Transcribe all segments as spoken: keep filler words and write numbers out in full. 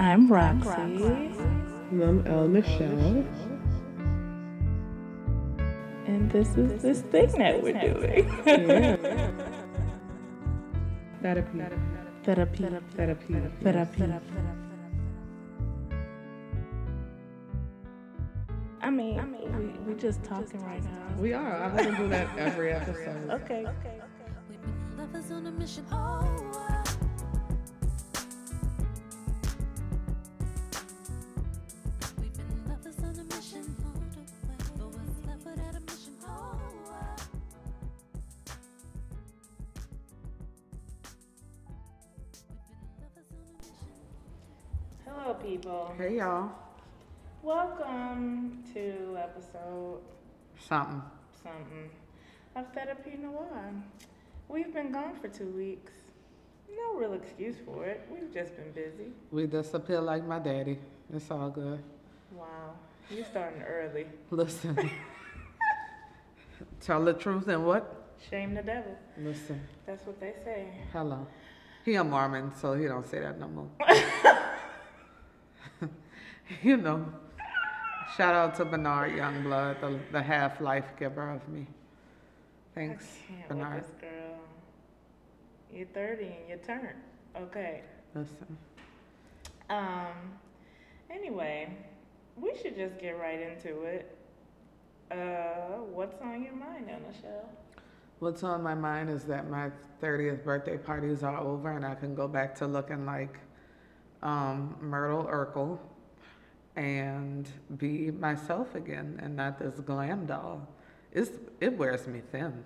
I'm Roxy. And I'm El Michelle. And this is this thing that we're doing. Yeah. Therapy. Therapy. Therapy. Therapy. I mean, I mean, we, we just talking right now. We are. I'm going to do that every episode. Okay. Okay. We've been lovers on a mission. Oh. People. Hey y'all. Welcome to episode something. Something of Therapy Noir. We've been gone for two weeks. No real excuse for it. We've just been busy. We disappear like my daddy. It's all good. Wow. You're starting early. Listen. Tell the truth and what? Shame the devil. Listen. That's what they say. Hello. He a Mormon, so he don't say that no more. You know, shout out to Bernard Youngblood, the, the half-life giver of me. Thanks, I can't Bernard. With this girl. You're thirty and you turn. Okay. Listen. Um. Anyway, we should just get right into it. Uh, what's on your mind, Michelle? What's on my mind is that my thirtieth birthday parties are over and I can go back to looking like um, Myrtle Urkel. And be myself again and not this glam doll. It's, it wears me thin.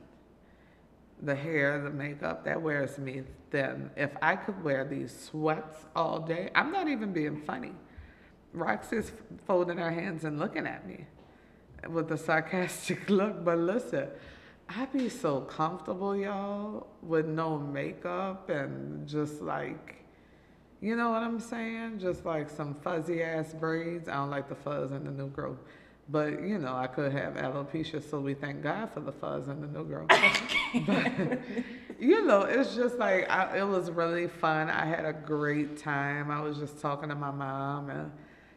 The hair, the makeup, that wears me thin. If I could wear these sweats all day, I'm not even being funny. Roxy's folding her hands and looking at me with a sarcastic look. But listen, I be so comfortable, y'all, with no makeup and just like, you know what I'm saying? Just like some fuzzy ass braids. I don't like the fuzz in the new growth. But, you know, I could have alopecia, so we thank God for the fuzz in the new growth. But, you know, it's just like, I, it was really fun. I had a great time. I was just talking to my mom, and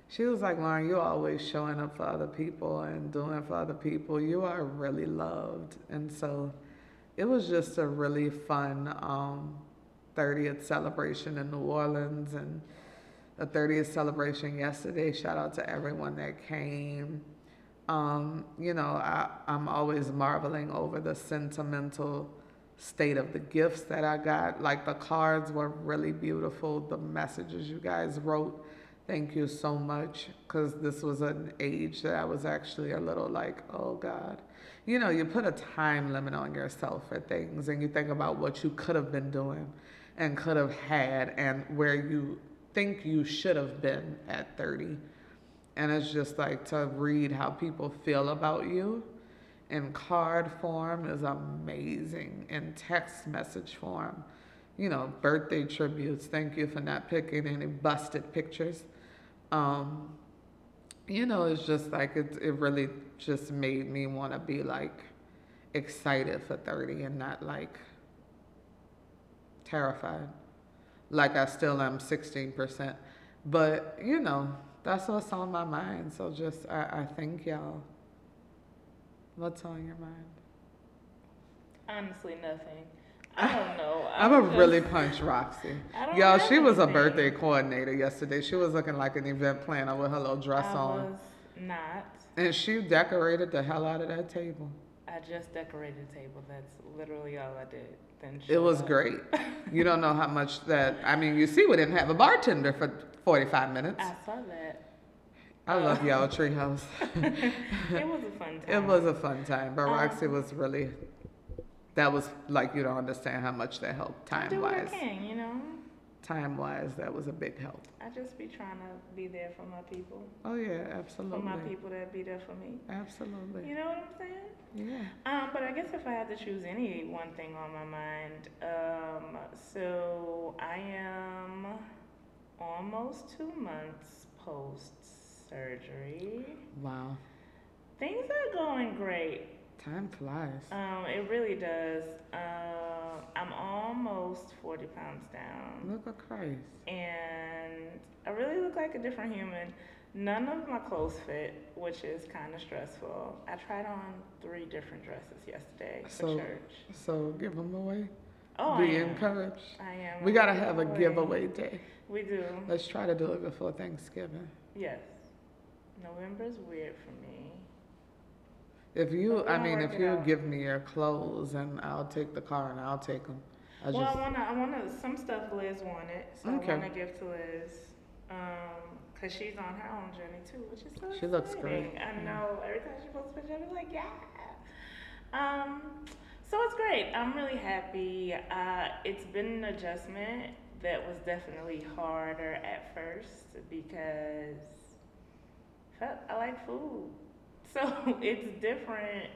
she was like, Lauren, you're always showing up for other people and doing for other people. You are really loved. And so it was just a really fun um thirtieth celebration in New Orleans and a thirtieth celebration yesterday. Shout out to everyone that came. Um, you know, I, I'm always marveling over the sentimental state of the gifts that I got. Like the cards were really beautiful. The messages you guys wrote, thank you so much. Because this was an age that I was actually a little like, oh God. You know, you put a time limit on yourself for things and you think about what you could have been doing and could have had and where you think you should have been at thirty. And it's just like to read how people feel about you in card form is amazing. In text message form, you know, birthday tributes. Thank you for not picking any busted pictures. Um, you know, it's just like it, it really just made me want to be like excited for thirty and not like terrified. Like I still am sixteen percent. But, you know, that's what's on my mind. So just, I, I thank y'all. What's on your mind? Honestly, nothing. I don't know. I'm a just, really punch Roxy. I don't y'all, know she was anything. A birthday coordinator yesterday. She was looking like an event planner with her little dress I on. Was not. And she decorated the hell out of that table. I just decorated the table. That's literally all I did. Then it was up. Great. You don't know how much that, I mean, you see we didn't have a bartender for forty-five minutes. I saw that. I um, love y'all, Treehouse. It was a fun time. It was a fun time. But Roxy um, was really... That was like, you don't understand how much that helped time-wise. I do I can, you know? Time-wise, that was a big help. I just be trying to be there for my people. Oh, yeah, absolutely. For my people that be there for me. Absolutely. You know what I'm saying? Yeah. Um, but I guess if I had to choose any one thing on my mind, um, so I am almost two months post-surgery. Wow. Things are going great. Time flies. Um, it really does. Uh, I'm almost forty pounds down. Look at Christ. And I really look like a different human. None of my clothes fit, which is kind of stressful. I tried on three different dresses yesterday for so, church. So give them away. Oh, Be I am. encouraged. I am. We got to have a giveaway day. We do. Let's try to do it before Thanksgiving. Yes. November's weird for me. If you, I mean, if you give me your clothes and I'll take the car and I'll take them. I well, just... I want to, I want to, some stuff Liz wanted, so okay. I want to give to Liz. Um, Cause she's on her own journey too, which is so She exciting. Looks great. I know. Every time she posts a picture, I'm like, yeah. Um, so it's great. I'm really happy. Uh, it's been an adjustment that was definitely harder at first because I like food. So it's different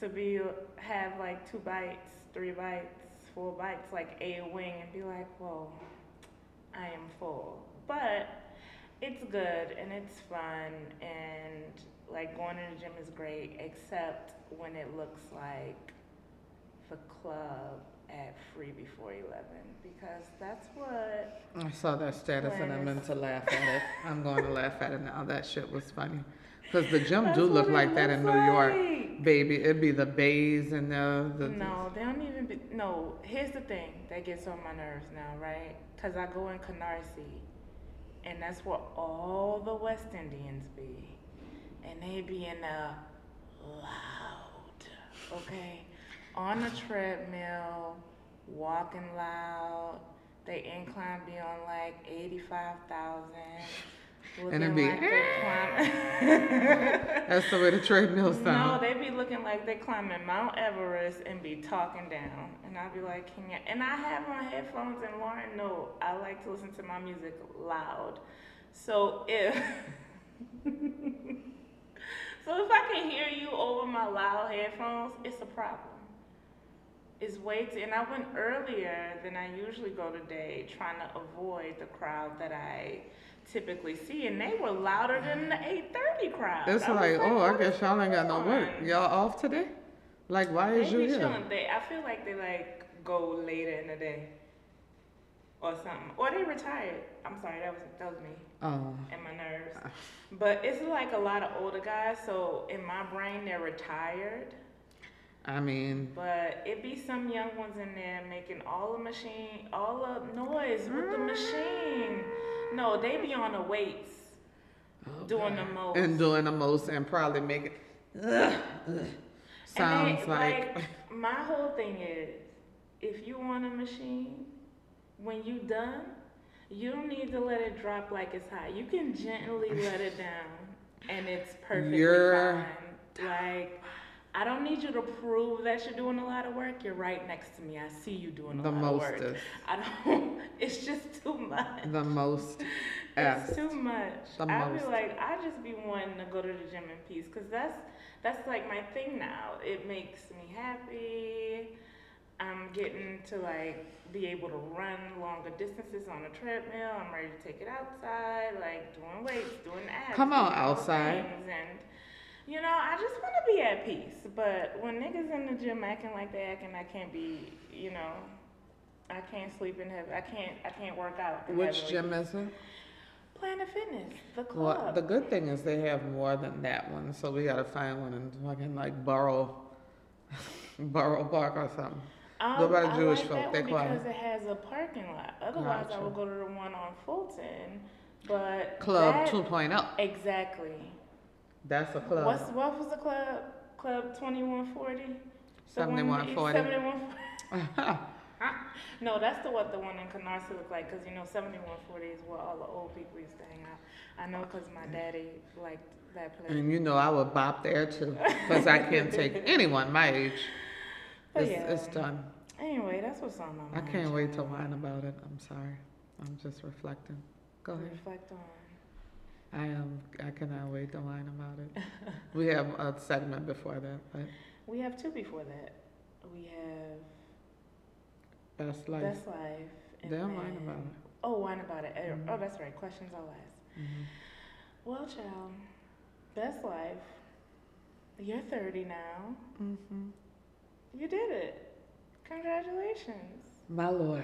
to be have like two bites, three bites, four bites, like a wing, and be like, well, I am full. But it's good and it's fun, and like going to the gym is great, except when it looks like the club at free before eleven, because that's what I saw that status and I meant to laugh at it. I'm going to laugh at it now. That shit was funny. Because the gym do look like that in New York, baby. It'd be the bays and the, the... No, they don't even be... No, here's the thing that gets on my nerves now, right? Because I go in Canarsie, and that's where all the West Indians be. And they be in the loud, okay? On the treadmill, walking loud. They incline be on like eighty-five thousand. And it'd be, like that's the way the treadmill sounds. No, they be looking like they climbing Mount Everest and be talking down. And I'd be like, can you? And I have my headphones, and Lauren, no, I like to listen to my music loud. So if, so if I can hear you over my loud headphones, it's a problem. It's way too, and I went earlier than I usually go today, trying to avoid the crowd that I typically see, and they were louder than the eight thirty crowd. It's like, like, oh, I guess y'all ain't got no work. Y'all off today? Like, why is you here? They, I feel like they like go later in the day or something, or they retired. I'm sorry, that was that was me. Oh. And my nerves. But it's like a lot of older guys, so in my brain they're retired. I mean, but it be some young ones in there making all the machine, all the noise with the machine. No, they be on the weights, okay. doing the most and doing the most, and probably making ugh, ugh, sounds they, like, like. My whole thing is, if you on a machine, when you done, you don't need to let it drop like it's hot. You can gently let it down, and it's perfectly You're fine. Like. I don't need you to prove that you're doing a lot of work. You're right next to me. I see you doing a the lot most of work. Is. I don't. It's just too much. The most. It's too much. The I most. Be like, I just be wanting to go to the gym in peace, because that's that's like my thing now. It makes me happy. I'm getting to like be able to run longer distances on a treadmill. I'm ready to take it outside, like doing weights, doing abs. Come on outside. You know, I just want to be at peace, but when niggas in the gym acting like they acting, I can't be, you know, I can't sleep in heaven. I can't, I can't work out. Which gym is it? Planet Fitness, the club. Well, the good thing is they have more than that one, so we got to find one in fucking like Borough, Borough Park or something. Um, go by the Jewish folk. I like that one because it has a parking lot. Otherwise, I would go to the one on Fulton, but Club two point oh. Exactly. That's a club. What's, what was the club? Club twenty-one forty? seventy-one forty. seventy-one forty. No, that's the what the one in Canarsie looked like, because, you know, seventy-one forty is where all the old people used to hang out. I know because my daddy liked that place. And, you know, I would bop there, too, because I can't take anyone my age. It's, yeah. It's done. Anyway, that's what's on my mind. I can't wait to whine about it. I'm sorry. I'm just reflecting. Go ahead. Reflect on I am. I cannot wait to whine about it. We have a segment before that, but we have two before that. We have best life. Best life. And then whine about it. Oh, whine about it. Mm-hmm. Oh, that's right. Questions I'll ask. Mm-hmm. Well, child, best life. You're thirty now. Mm-hmm. You did it. Congratulations. My Lord,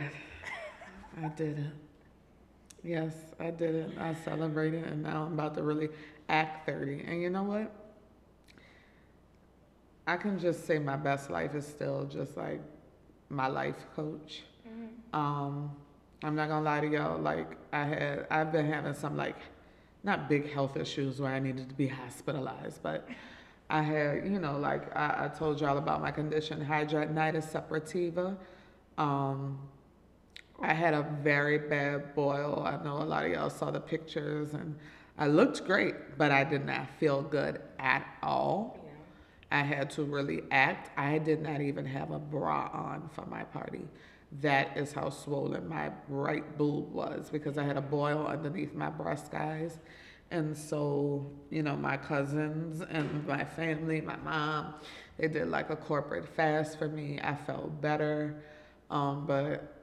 I did it. Yes, I did it. I celebrated, and now I'm about to really act thirty. And you know what? I can just say my best life is still just like my life coach. Mm-hmm. Um, I'm not gonna lie to y'all. Like I had, I've been having some like, not big health issues where I needed to be hospitalized, but I had, you know, like I, I told y'all about my condition, hidradenitis suppurativa. Um, I had a very bad boil. I know a lot of y'all saw the pictures, and I looked great, but I did not feel good at all. Yeah. I had to really act. I did not even have a bra on for my party. That is how swollen my right boob was, because I had a boil underneath my breast, guys. And so, you know, my cousins and my family, my mom, they did like a corporate fast for me. I felt better. Um, but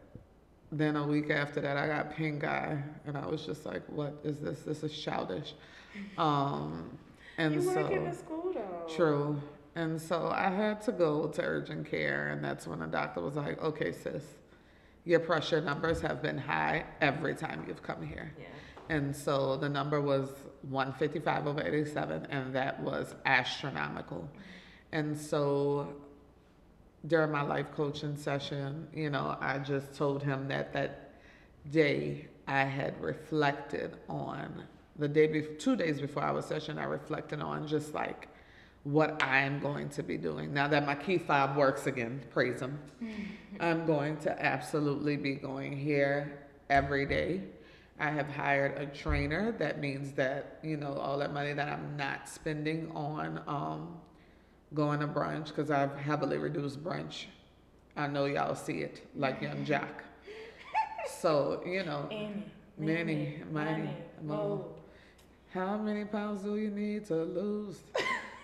then a week after that, I got pink eye, and I was just like, what is this? This is childish. Um, and you work so, in the school, though. True. And so I had to go to urgent care, and that's when the doctor was like, okay, sis, your pressure numbers have been high every time you've come here. Yeah. And so the number was one fifty-five over eighty-seven, and that was astronomical. And so during my life coaching session, you know, I just told him that that day I had reflected on, the day before, two days before our session, I reflected on just like, what I am going to be doing. Now that my key fob works again, praise him. I'm going to absolutely be going here every day. I have hired a trainer. That means that, you know, all that money that I'm not spending on um, going to brunch, because I've heavily reduced brunch. I know y'all see it, like young Jack. So, you know, many, many, many. How many pounds do you need to lose?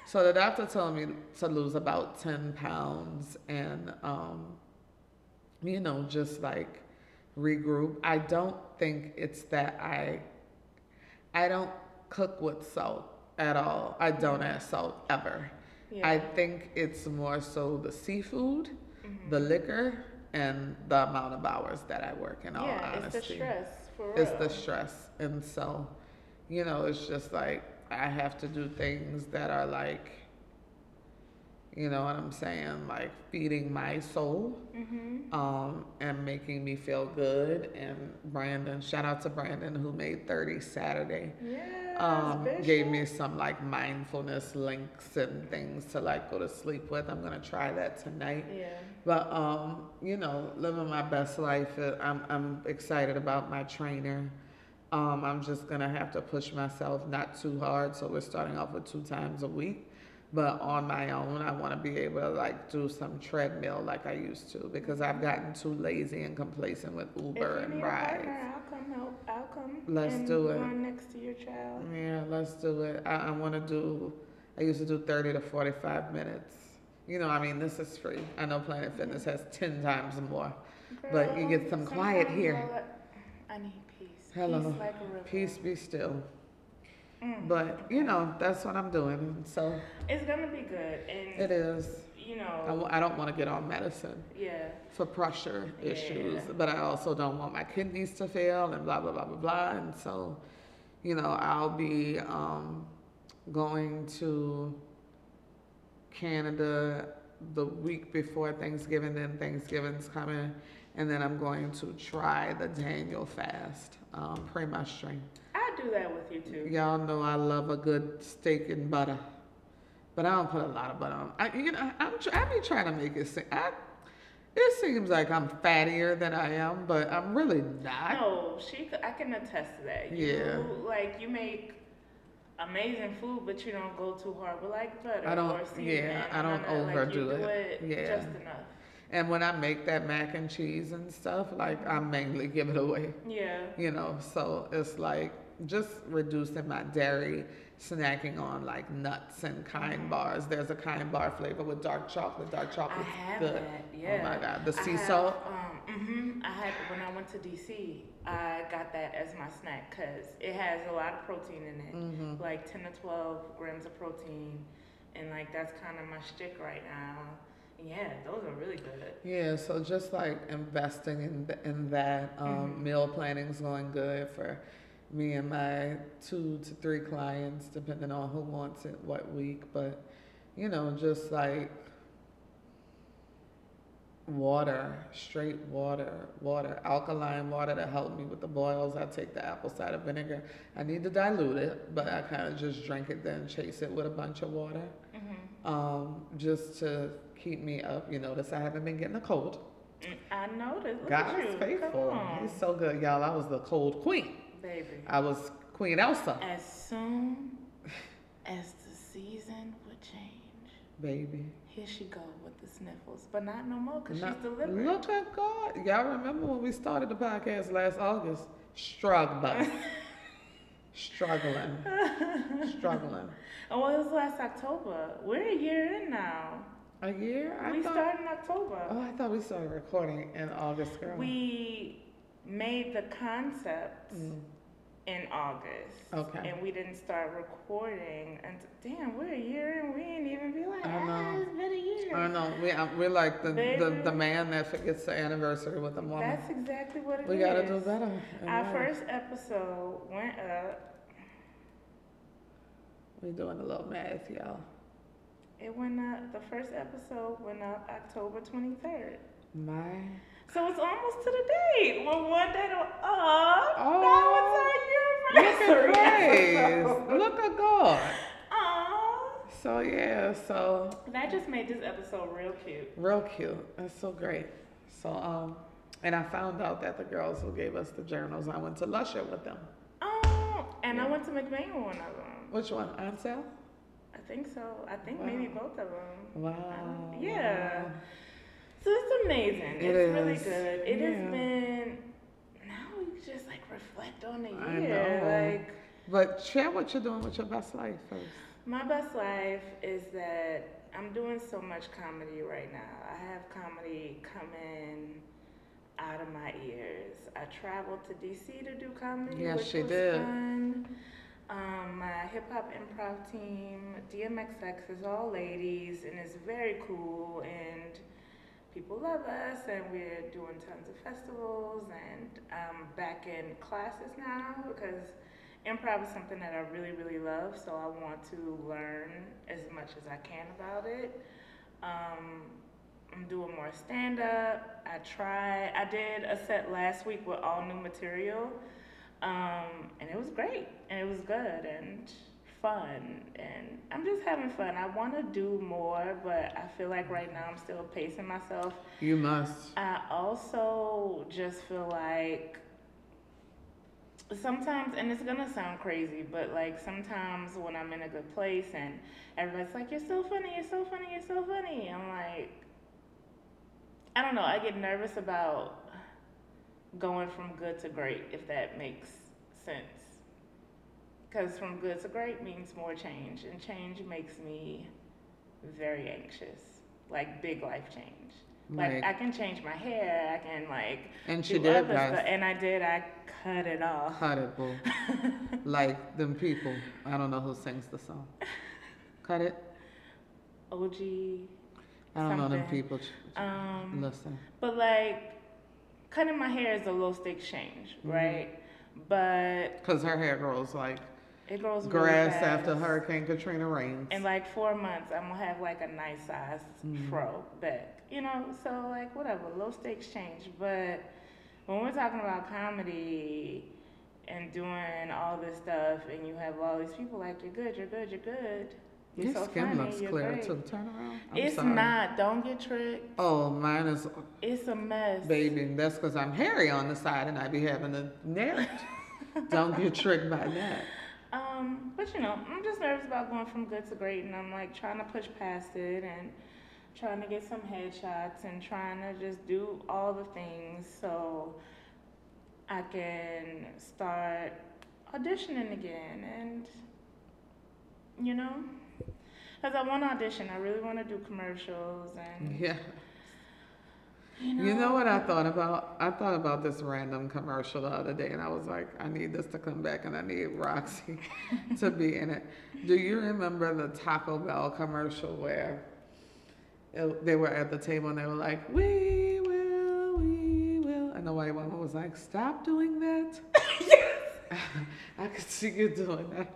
So the doctor told me to lose about ten pounds and, um, you know, just like regroup. I don't think it's that I, I don't cook with salt at all. I don't add salt ever. Yeah. I think it's more so the seafood, mm-hmm. the liquor, and the amount of hours that I work, in all yeah, honesty. It's the stress, for real. It's the stress. And so, you know, it's just like, I have to do things that are like, you know what I'm saying, like feeding my soul, mm-hmm. um, and making me feel good. And Brandon, shout out to Brandon who made thirty Saturday, yes, um, gave me some like mindfulness links and things to like go to sleep with. I'm gonna try that tonight. Yeah. But um, you know, living my best life. I'm I'm excited about my trainer. Um, I'm just going to have to push myself, not too hard. So we're starting off with two times a week. But on my own, I want to be able to, like, do some treadmill like I used to. Because I've gotten too lazy and complacent with Uber and rides. If you need a partner, I'll come help. I'll come. Let's do it. Run next to your child. Yeah, let's do it. I, I want to do, I used to do thirty to forty-five minutes. You know, I mean, this is free. I know Planet Fitness has ten times more. Girl, but you get some quiet here. I need peace. Hello. Peace, like a river. Peace be still. Mm. But, you know, that's what I'm doing. So it's going to be good. And it is. You know. I, I don't want to get on medicine. Yeah. For pressure yeah. issues. But I also don't want my kidneys to fail and blah, blah, blah, blah, blah. And so, you know, I'll be um, going to Canada the week before Thanksgiving. Then Thanksgiving's coming. And then I'm going to try the Daniel fast, um, pre my string. I do that with you too. Y'all know I love a good steak and butter, but I don't put a lot of butter on. I, you know, I'm I be trying to make it seem. I, it seems like I'm fattier than I am, but I'm really not. No, she. I can attest to that. You, yeah. Like you make amazing food, but you don't go too hard. But like butter I don't, or seasoning. Yeah, I don't overdo like, it. Do it. Yeah. Just enough. And when I make that mac and cheese and stuff, like, I mainly give it away. Yeah. You know, so it's like just reducing my dairy, snacking on, like, nuts and kind bars. There's a kind bar flavor with dark chocolate. Dark chocolate's I have good. That, yeah. Oh, my God. The sea I have, salt. Um, mm-hmm. I had, when I went to D C, I got that as my snack because it has a lot of protein in it, mm-hmm. like ten to twelve grams of protein. And, like, that's kind of my shtick right now. Yeah, those are really good. Yeah, so just like investing in th- in that. Um, mm-hmm. Meal planning's going good for me and my two to three clients, depending on who wants it what week. But, you know, just like water, straight water, water, alkaline water to help me with the boils. I take the apple cider vinegar. I need to dilute it, but I kind of just drink it then chase it with a bunch of water. Mm-hmm. Um, just to keep me up. You notice I haven't been getting a cold. I noticed. Look God's at you. Faithful. He's so good, y'all. I was the cold queen. Baby. I was Queen Elsa. As soon as the season would change. Baby. Here she go with the sniffles, but not no more because she's delivered. Look at God. Y'all remember when we started the podcast last August? Struggling. Struggling. Struggling. Oh, well, it was last October. We're a year in now. A year? I we thought... started in October. Oh, I thought we started recording in August, girl. We... made the concept mm. in August. Okay. And we didn't start recording. And damn, we're a year and we ain't even be like, ah, it's been a year. I know. We, we're like the, the, the man that forgets the anniversary with a woman. That's exactly what it we is. We got to do better. Our better. First episode went up. We're doing a little math, y'all. It went up. The first episode went up October twenty-third. My... So it's almost to the date. Well, one day to oh, oh, now it's our year anniversary. Look at grace. Look at God. Oh. So yeah, so that just made this episode real cute. Real cute. That's so great. So um, and I found out that the girls who gave us the journals, I went to Lusher with them. Oh, and yeah. I went to McVeigh with one of them. Which one? Ansel? I think so. I think wow. maybe both of them. Wow. Um, yeah. Wow. So it's amazing. It it's is. Really good. It yeah. has been, now we just like reflect on the year. Like, but share what you're doing with your best life first. My best life is that I'm doing so much comedy right now. I have comedy coming out of my ears. I traveled to D C to do comedy, yes, which she was did. Fun. Um, my hip-hop improv team, D M X X, is all ladies, and it's very cool, and people love us, and we're doing tons of festivals, and I'm back in classes now because improv is something that I really, really love, so I want to learn as much as I can about it. Um, I'm doing more stand-up. I try. I did a set last week with all new material, um, and it was great, and it was good, and fun, and I'm just having fun. I want to do more, but I feel like right now I'm still pacing myself. You must. I also just feel like sometimes, and it's gonna sound crazy, but like sometimes when I'm in a good place and everybody's like, you're so funny, you're so funny, you're so funny, I'm like, I don't know, I get nervous about going from good to great, if that makes sense. Because from good to great means more change, and change makes me very anxious, like big life change. Right. Like I can change my hair, I can like and she do did other guys. Stuff, and I did. I cut it off. Cut it, boo. Like them people. I don't know who sings the song. Cut it. O G. I don't something. know them people. Um, Listen. But like, cutting my hair is a low stakes change, mm-hmm. right? But because her hair grows like. It grows really grass fast. After Hurricane Katrina rains. In like four months, I'm gonna have like a nice size mm-hmm. fro back. You know, so like whatever, low stakes change. But when we're talking about comedy and doing all this stuff, and you have all these people like, you're good, you're good, you're good. You're Your so skin funny, looks you're clear great. Too. Turn around. I'm it's sorry. Not. Don't get tricked. Oh, mine is. It's a mess. Baby, that's because I'm hairy on the side and I be having a narrative. Don't get tricked by that. Um, but you know, I'm just nervous about going from good to great, and I'm like trying to push past it and trying to get some headshots and trying to just do all the things so I can start auditioning again. And you know, because I want to audition, I really want to do commercials and yeah. You know, you know what I thought about? I thought about this random commercial the other day, and I was like, I need this to come back, and I need Roxy to be in it. Do you remember the Taco Bell commercial where it, they were at the table and they were like, we will, we will. And the white woman was like, stop doing that. I could see you doing that.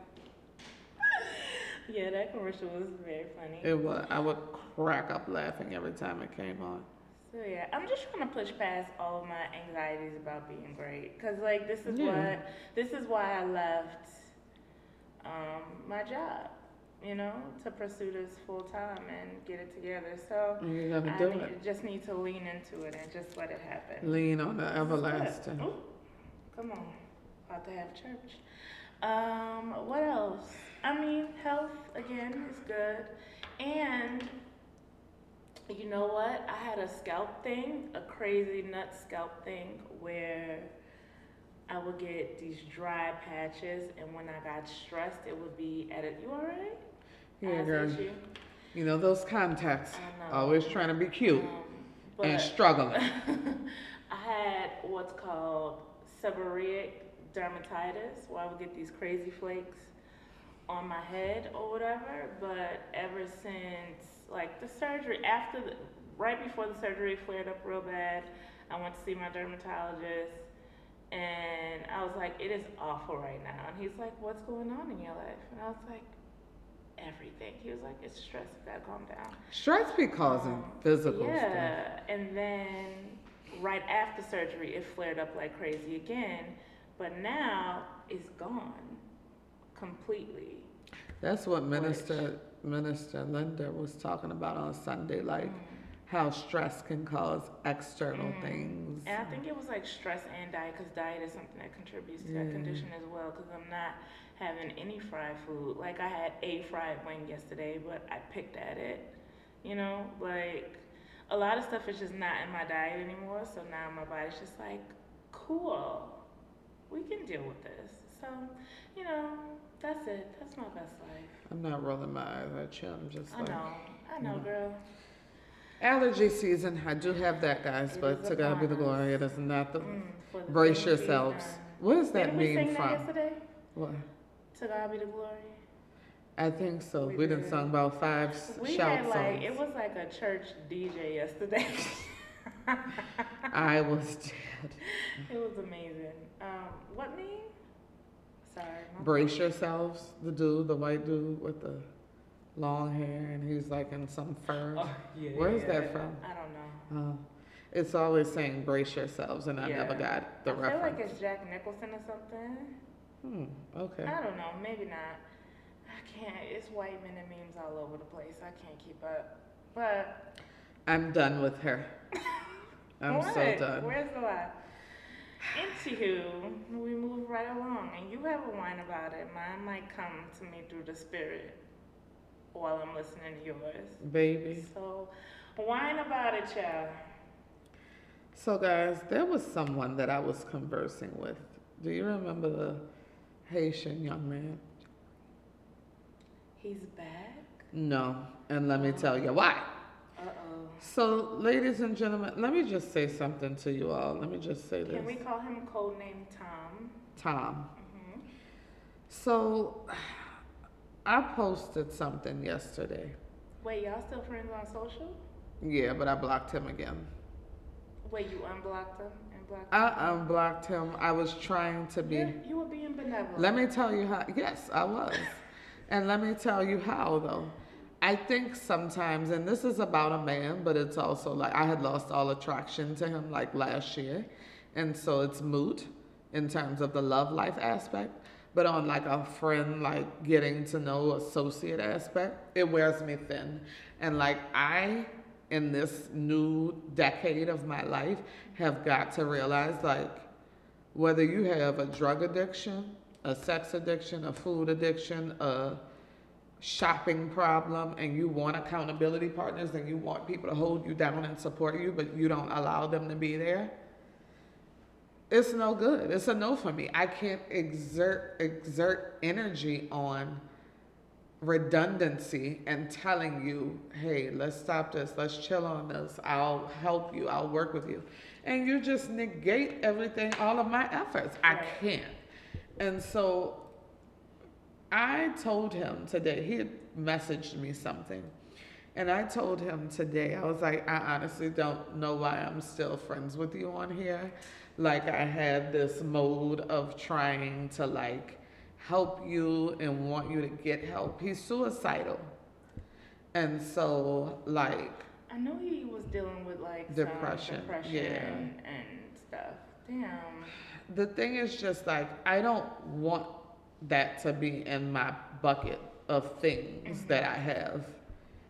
Yeah, that commercial was very funny. It was. I would crack up laughing every time it came on. So yeah, I'm just trying to push past all of my anxieties about being great, cause like this is yeah. what this is why I left um, my job, you know, to pursue this full time and get it together. So you gotta I do need, it. just need to lean into it and just let it happen. Lean on the everlasting. So, come on, about to have church. Um, what else? I mean, health, again, is good. And you know what? I had a scalp thing, a crazy nut scalp thing, where I would get these dry patches, and when I got stressed, it would be at it. You all right? Yeah, girl. You. you know, those contacts. I know. Always trying to be cute um, and struggling. I had what's called seborrheic dermatitis, where I would get these crazy flakes on my head or whatever, but ever since like the surgery, after the, right before the surgery flared up real bad, I went to see my dermatologist and I was like, it is awful right now. And he's like, what's going on in your life? And I was like, everything. He was like, it's stress, you gotta calm down. Stress be causing um, physical yeah. stuff. Yeah, and then right after surgery, it flared up like crazy again, but now it's gone. Completely. That's what Minister Which, Minister Linda was talking about on Sunday, like mm. how stress can cause external mm. things. And I think it was like stress and diet, because diet is something that contributes to yeah. that condition as well, because I'm not having any fried food. Like I had a fried wing yesterday, but I picked at it. You know, like a lot of stuff is just not in my diet anymore, so now my body's just like, cool, we can deal with this. So, you know, that's it. That's my best life. I'm not rolling my eyes at you. I'm just I like... I know. I know, you know, girl. Allergy season. I do have that, guys, it but to God be the glory. It is not the... Mm, brace yourselves. Season. What does that Didn't mean from... Did we sing from? that yesterday? What? To God be the glory? I think so. We, we done sung about five we shout had, songs. Like, it was like a church D J yesterday. I was dead. It was amazing. Um, what me? Sorry, brace yourselves. The dude, the white dude with the long hair, and he's like in some fur. Oh, yeah, Where's yeah, that from? I don't know. Uh, it's always saying brace yourselves, and I yeah. never got the I reference. I feel like it's Jack Nicholson or something. Hmm. Okay. I don't know. Maybe not. I can't. It's white men and memes all over the place. I can't keep up. But I'm done with her. I'm what? so done. Where's the lie? Anywho, we move right along, and you have a whine about it. Mine might come to me through the spirit while I'm listening to yours. Baby. So, whine about it, y'all. So, guys, there was someone that I was conversing with. Do you remember the Haitian young man? He's back? No, and let me tell you why. Uh-oh. So, ladies and gentlemen, let me just say something to you all. Let me just say this. Can we call him code name Tom? Tom. Mm-hmm. So, I posted something yesterday. Wait, y'all still friends on social? Yeah, but I blocked him again. Wait, you unblocked him and blocked him? I unblocked him. I was trying to be... You, you were being benevolent. Let me tell you how... Yes, I was. And let me tell you how, though. I think sometimes, and this is about a man, but it's also like I had lost all attraction to him like last year. And so it's moot in terms of the love life aspect. But on like a friend, like getting to know associate aspect, it wears me thin. And like I, in this new decade of my life, have got to realize like whether you have a drug addiction, a sex addiction, a food addiction, a shopping problem, and you want accountability partners and you want people to hold you down and support you, but you don't allow them to be there, it's no good. It's a no for me. I can't exert exert energy on redundancy and telling you, hey, let's stop this, let's chill on this, I'll help you, I'll work with you. And you just negate everything, all of my efforts. I can't. And so I told him today, he had messaged me something, And I told him today, I was like, I honestly don't know why I'm still friends with you on here. Like, I had this mode of trying to, like, help you and want you to get help. He's suicidal. And so, like... I know he was dealing with, like, depression, depression yeah. and, and stuff. Damn. The thing is just, like, I don't want that to be in my bucket of things mm-hmm. that I have.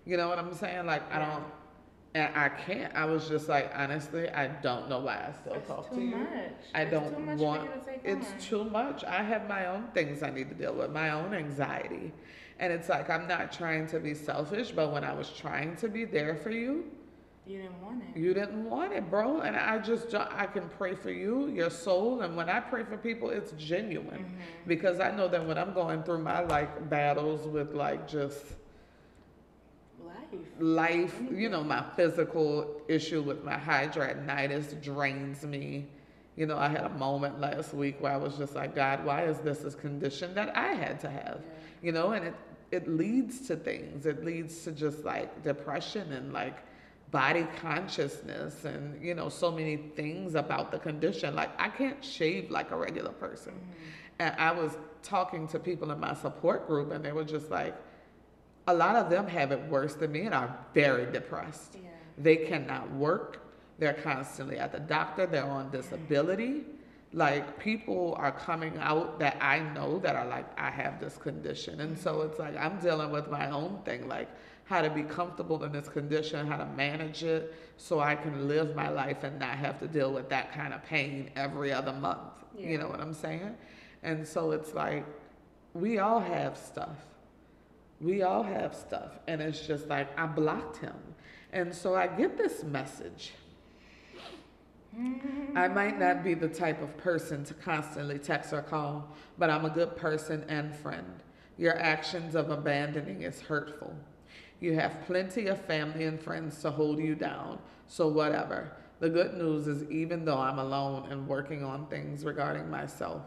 You know what I'm saying? Like, yeah. I don't... And I can't. I was just like, honestly, I don't know why I still it's talk to you. Much. I it's don't too much want. For you to take it's on. too much. I have my own things I need to deal with, my own anxiety, and it's like I'm not trying to be selfish, but when I was trying to be there for you, you didn't want it. You didn't want it, bro. And I just don't. I can pray for you, your soul, and when I pray for people, it's genuine mm-hmm. because I know that when I'm going through my like battles with like just. Life, you know, my physical issue with my hidradenitis drains me. You know, I had a moment last week where I was just like, God, why is this this condition that I had to have? You know, and it, it leads to things. It leads to just like depression and like body consciousness and, you know, so many things about the condition. Like I can't shave like a regular person. Mm-hmm. And I was talking to people in my support group and they were just like, a lot of them have it worse than me and are very depressed. Yeah. They cannot work. They're constantly at the doctor. They're on disability. Like, people are coming out that I know that are like, I have this condition. And so it's like, I'm dealing with my own thing, like how to be comfortable in this condition, how to manage it so I can live my life and not have to deal with that kind of pain every other month. Yeah. You know what I'm saying? And so it's like, we all have stuff. We all have stuff. And it's just like, I blocked him. And so I get this message. Mm-hmm. I might not be the type of person to constantly text or call, but I'm a good person and friend. Your actions of abandoning is hurtful. You have plenty of family and friends to hold you down. So whatever. The good news is even though I'm alone and working on things regarding myself,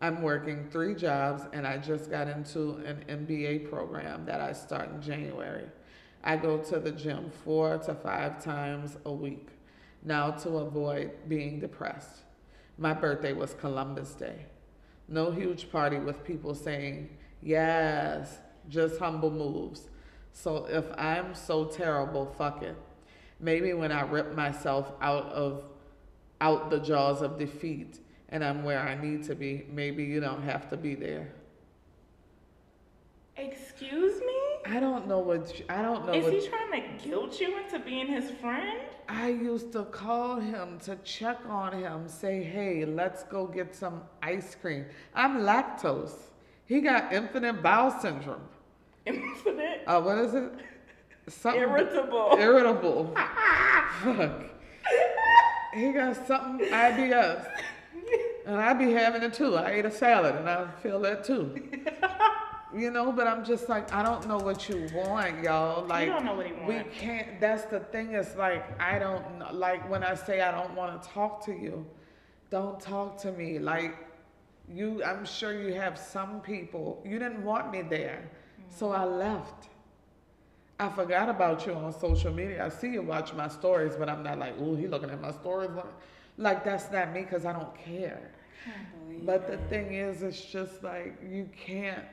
I'm working three jobs and I just got into an M B A program that I start in January. I go to the gym four to five times a week now to avoid being depressed. My birthday was Columbus Day. No huge party with people saying, yes, just humble moves. So if I'm so terrible, fuck it. Maybe when I rip myself out of out the jaws of defeat, and I'm where I need to be, maybe you don't have to be there. Excuse me? I don't know what, you, I don't know Is what, he trying to guilt you into being his friend? I used to call him to check on him, say, hey, let's go get some ice cream. I'm lactose. He got infant bowel syndrome. Infinite? Uh, what is it? Something irritable. Irritable. Fuck. He got something I B S. And I be having it too. I ate a salad and I feel that too. You know, but I'm just like, I don't know what you want, y'all. Like, you don't know what he wants. We can't, that's the thing. It's like, I don't know. Like, when I say I don't want to talk to you, don't talk to me. Like, you, I'm sure you have some people. You didn't want me there. Mm-hmm. So I left. I forgot about you on social media. I see you watch my stories, but I'm not like, ooh, he looking at my stories. Like, that's not me because I don't care. I but the thing is, it's just like, you can't,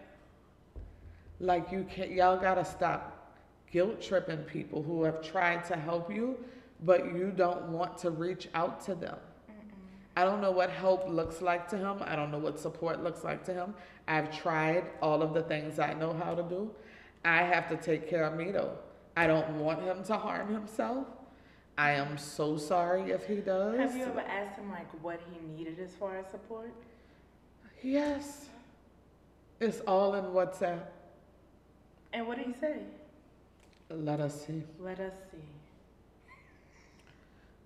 like, you can't, y'all gotta stop guilt tripping people who have tried to help you, but you don't want to reach out to them. Mm-mm. I don't know what help looks like to him. I don't know what support looks like to him. I've tried all of the things I know how to do. I have to take care of me, though. I don't want him to harm himself. I am so sorry if he does. Have you ever asked him, like, what he needed as far as support? Yes. It's all in WhatsApp. And what did he say? Let us see. Let us see.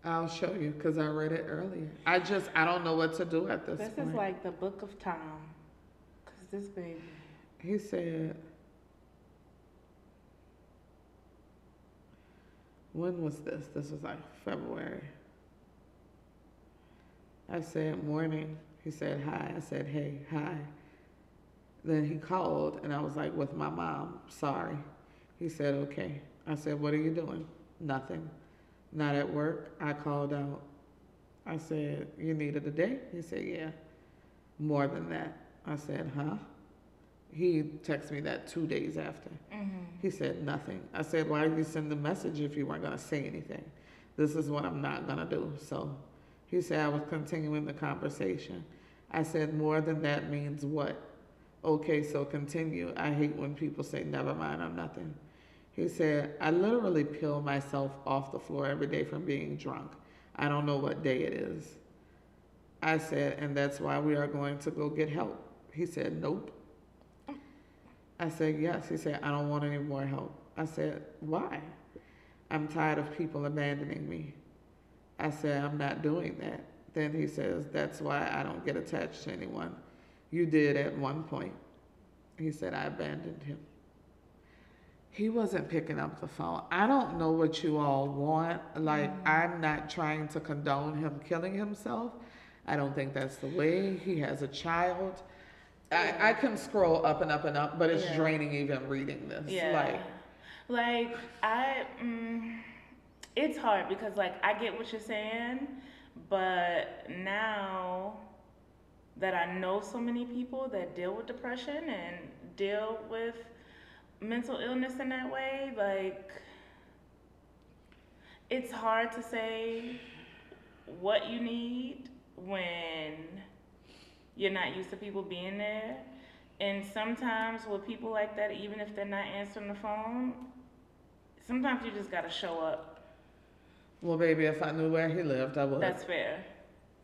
I'll show you because I read it earlier. I just, I don't know what to do at this, this point. This is like the Book of Tom. Because this baby. He said... When was this? This was like February. I said, morning. He said, hi. I said, hey, hi. Then he called, and I was like, with my mom, sorry. He said, okay. I said, what are you doing? Nothing. Not at work. I called out. I said, you needed a day? He said, yeah. More than that. I said, huh? He texted me that two days after. Mm-hmm. He said, nothing. I said, why did you send the message if you weren't going to say anything? This is what I'm not going to do. So he said, I was continuing the conversation. I said, more than that means what? Okay, so continue. I hate when people say, never mind, I'm nothing. He said, I literally peel myself off the floor every day from being drunk. I don't know what day it is. I said, and that's why we are going to go get help. He said, nope. I said, yes. He said, I don't want any more help. I said, why? I'm tired of people abandoning me. I said, I'm not doing that. Then he says, that's why I don't get attached to anyone. You did at one point. He said, I abandoned him. He wasn't picking up the phone. I don't know what you all want. Like, I'm not trying to condone him killing himself. I don't think that's the way. He has a child. Yeah. I, I can scroll up and up and up, but it's yeah. draining even reading this. Yeah. Like, like I, mm, it's hard because, like, I get what you're saying, but now that I know so many people that deal with depression and deal with mental illness in that way, like, it's hard to say what you need when you're not used to people being there. And sometimes with people like that, even if they're not answering the phone, sometimes you just gotta show up. Well, baby, if I knew where he lived, I would. That's fair.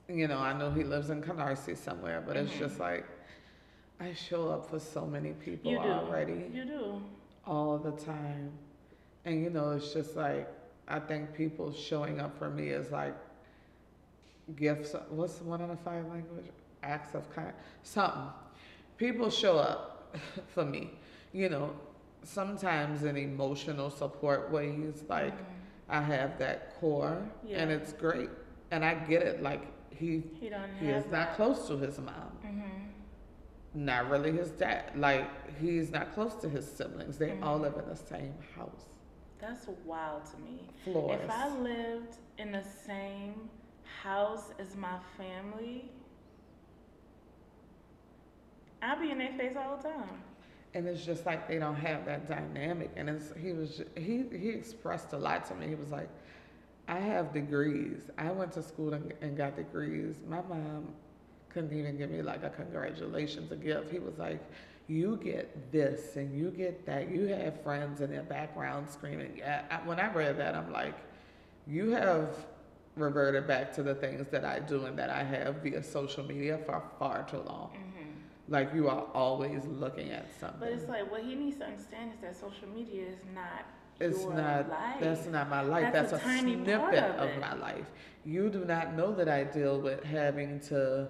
You know, I know he lives in Canarsie somewhere, but mm-hmm. it's just like, I show up for so many people you do. already. You do. All the time. And, you know, it's just like, I think people showing up for me is like gifts. What's one of the five languages? Acts of kindness. Something. People show up for me, you know, sometimes in emotional support ways. Like, mm-hmm. I have that core, yeah. and it's great. And I get it. Like, he, he, don't he have is that. Not close to his mom. Mm-hmm. Not really his dad. Like, he's not close to his siblings. They mm-hmm. all live in the same house. That's wild to me. Floors. If I lived in the same house as my family, I'd be in their face all the time. And it's just like they don't have that dynamic. And it's, he was just, he he expressed a lot to me. He was like, I have degrees. I went to school and, and got degrees. My mom couldn't even give me like a congratulations, a gift. He was like, you get this and you get that. You have friends in their background screaming. I, I, when I read that, I'm like, you have reverted back to the things that I do and that I have via social media for far too long. Mm-hmm. Like, you are always looking at something. But it's like, what he needs to understand is that social media is not It's your not, life. That's not my life. That's, that's a, a snippet of, of my life. You do not know that I deal with having to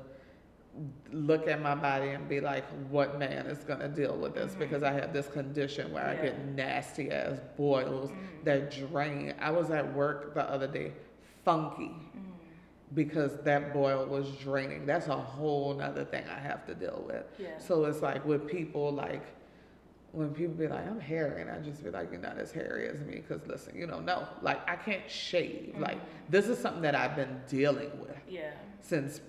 look at my body and be like, what man is going to deal with this? Mm-hmm. Because I have this condition where yeah. I get nasty ass boils mm-hmm. that drain. I was at work the other day, funky, mm-hmm. because that boil was draining. That's a whole nother thing I have to deal with. Yeah. So it's like with people like, when people be like, I'm hairy, and I just be like, you're not as hairy as me, because listen, you don't know. Like, I can't shave. Mm-hmm. Like, this is something that I've been dealing with yeah. since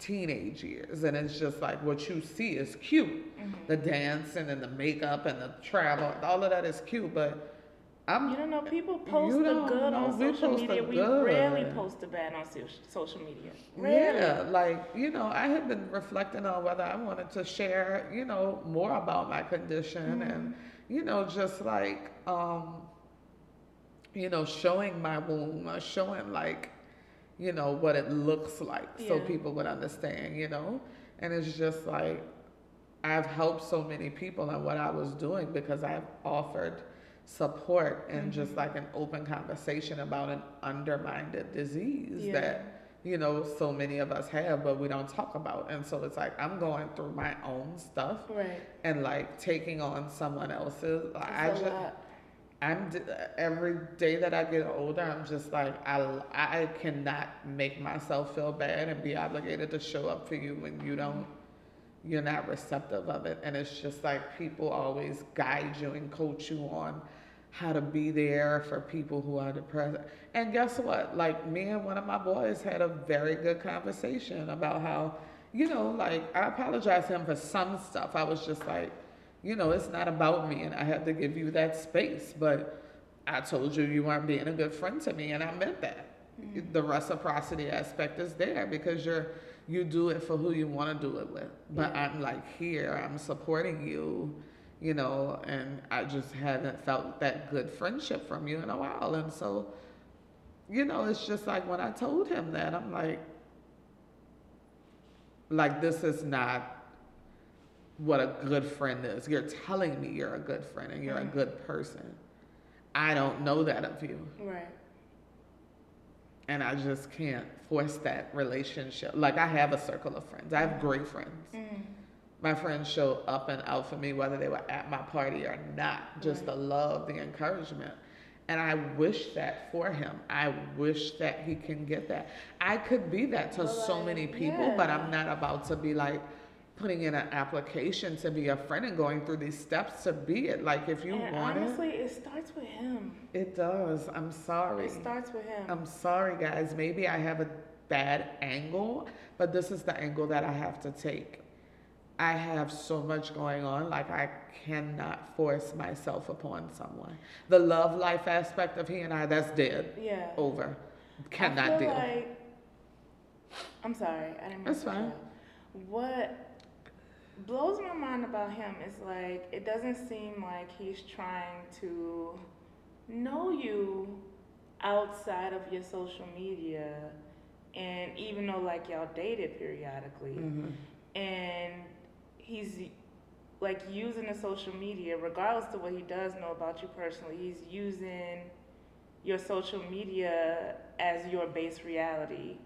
teenage years, and it's just like, what you see is cute. Mm-hmm. The dancing and the makeup and the travel, all of that is cute, but I'm, you don't know, people post the good know, on social media. We good. Rarely post the bad on social media. Rarely. Yeah, like, you know, I have been reflecting on whether I wanted to share, you know, more about my condition mm-hmm. and, you know, just like, um, you know, showing my womb or showing, like, you know, what it looks like yeah. so people would understand, you know? And it's just like, I've helped so many people in what I was doing because I've offered support and mm-hmm. just like an open conversation about an undermined disease yeah. that, you know, so many of us have, but we don't talk about. And so it's like, I'm going through my own stuff right. and like taking on someone else's. It's I just, lot. I'm every day that I get older, I'm just like, I, I cannot make myself feel bad and be obligated to show up for you when you don't, you're not receptive of it. And it's just like people always guide you and coach you on how to be there for people who are depressed. And guess what? Like, me and one of my boys had a very good conversation about how, you know, like, I apologized to him for some stuff. I was just like, you know, it's not about me, and I had to give you that space. But I told you you weren't being a good friend to me, and I meant that. Mm-hmm. The reciprocity aspect is there because you're you do it for who you want to do it with. But yeah. I'm like, here, I'm supporting you, you know, and I just haven't felt that good friendship from you in a while. And so, you know, it's just like when I told him that, I'm like, like, this is not what a good friend is. You're telling me you're a good friend and you're mm-hmm. a good person. I don't know that of you. Right. And I just can't force that relationship. Like, I have a circle of friends. I have great friends. Mm. My friends show up and out for me, whether they were at my party or not. Just right. the love, the encouragement. And I wish that for him. I wish that he can get that. I could be that to well, so I, many people, yeah. but I'm not about to be like putting in an application to be a friend and going through these steps to be it. Like, if you and want honestly, it. Honestly, it starts with him. It does. I'm sorry. It starts with him. I'm sorry, guys. Maybe I have a bad angle, but this is the angle that I have to take. I have so much going on. Like, I cannot force myself upon someone. The love life aspect of he and I, that's dead. Yeah. Over. Cannot I feel deal. Like, I'm sorry. I didn't That's fine. That. What blows my mind about him is, like, it doesn't seem like he's trying to know you outside of your social media. And even though, like, y'all dated periodically, mm-hmm. and he's, like, using the social media, regardless to what he does know about you personally, he's using your social media as your base reality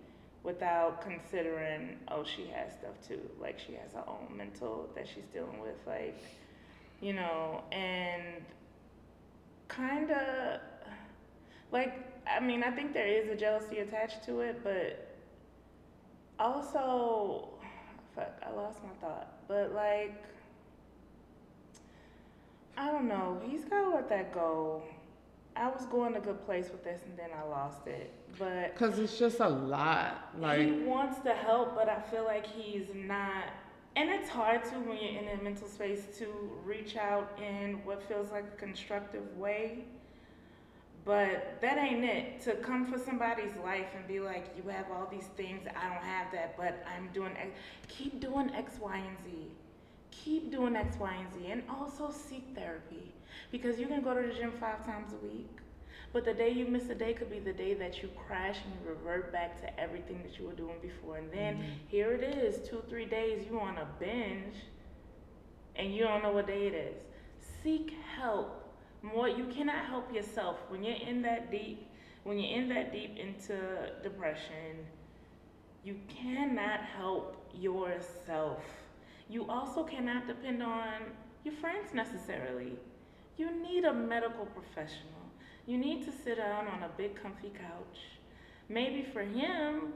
without considering, oh, she has stuff too. Like, she has her own mental that she's dealing with, like, you know, and kind of, like, I mean, I think there is a jealousy attached to it, but also, fuck, I lost my thought, but, like, I don't know. He's got to let that go. I was going a good place with this, and then I lost it. But because it's just a lot. Like, he wants to help, but I feel like he's not. And it's hard, too, when you're in a mental space to reach out in what feels like a constructive way. But that ain't it. To come for somebody's life and be like, you have all these things, I don't have that, but I'm doing X. Keep doing X, Y, and Z. Keep doing X, Y, and Z. And also seek therapy. Because you can go to the gym five times a week, but the day you miss a day could be the day that you crash and you revert back to everything that you were doing before. And then mm-hmm. here it is, two, three days, you on a binge, and you don't know what day it is. Seek help. More, you cannot help yourself when you're in that deep, when you're in that deep into depression. You cannot help yourself. You also cannot depend on your friends necessarily. You need a medical professional. You need to sit down on a big comfy couch. Maybe for him,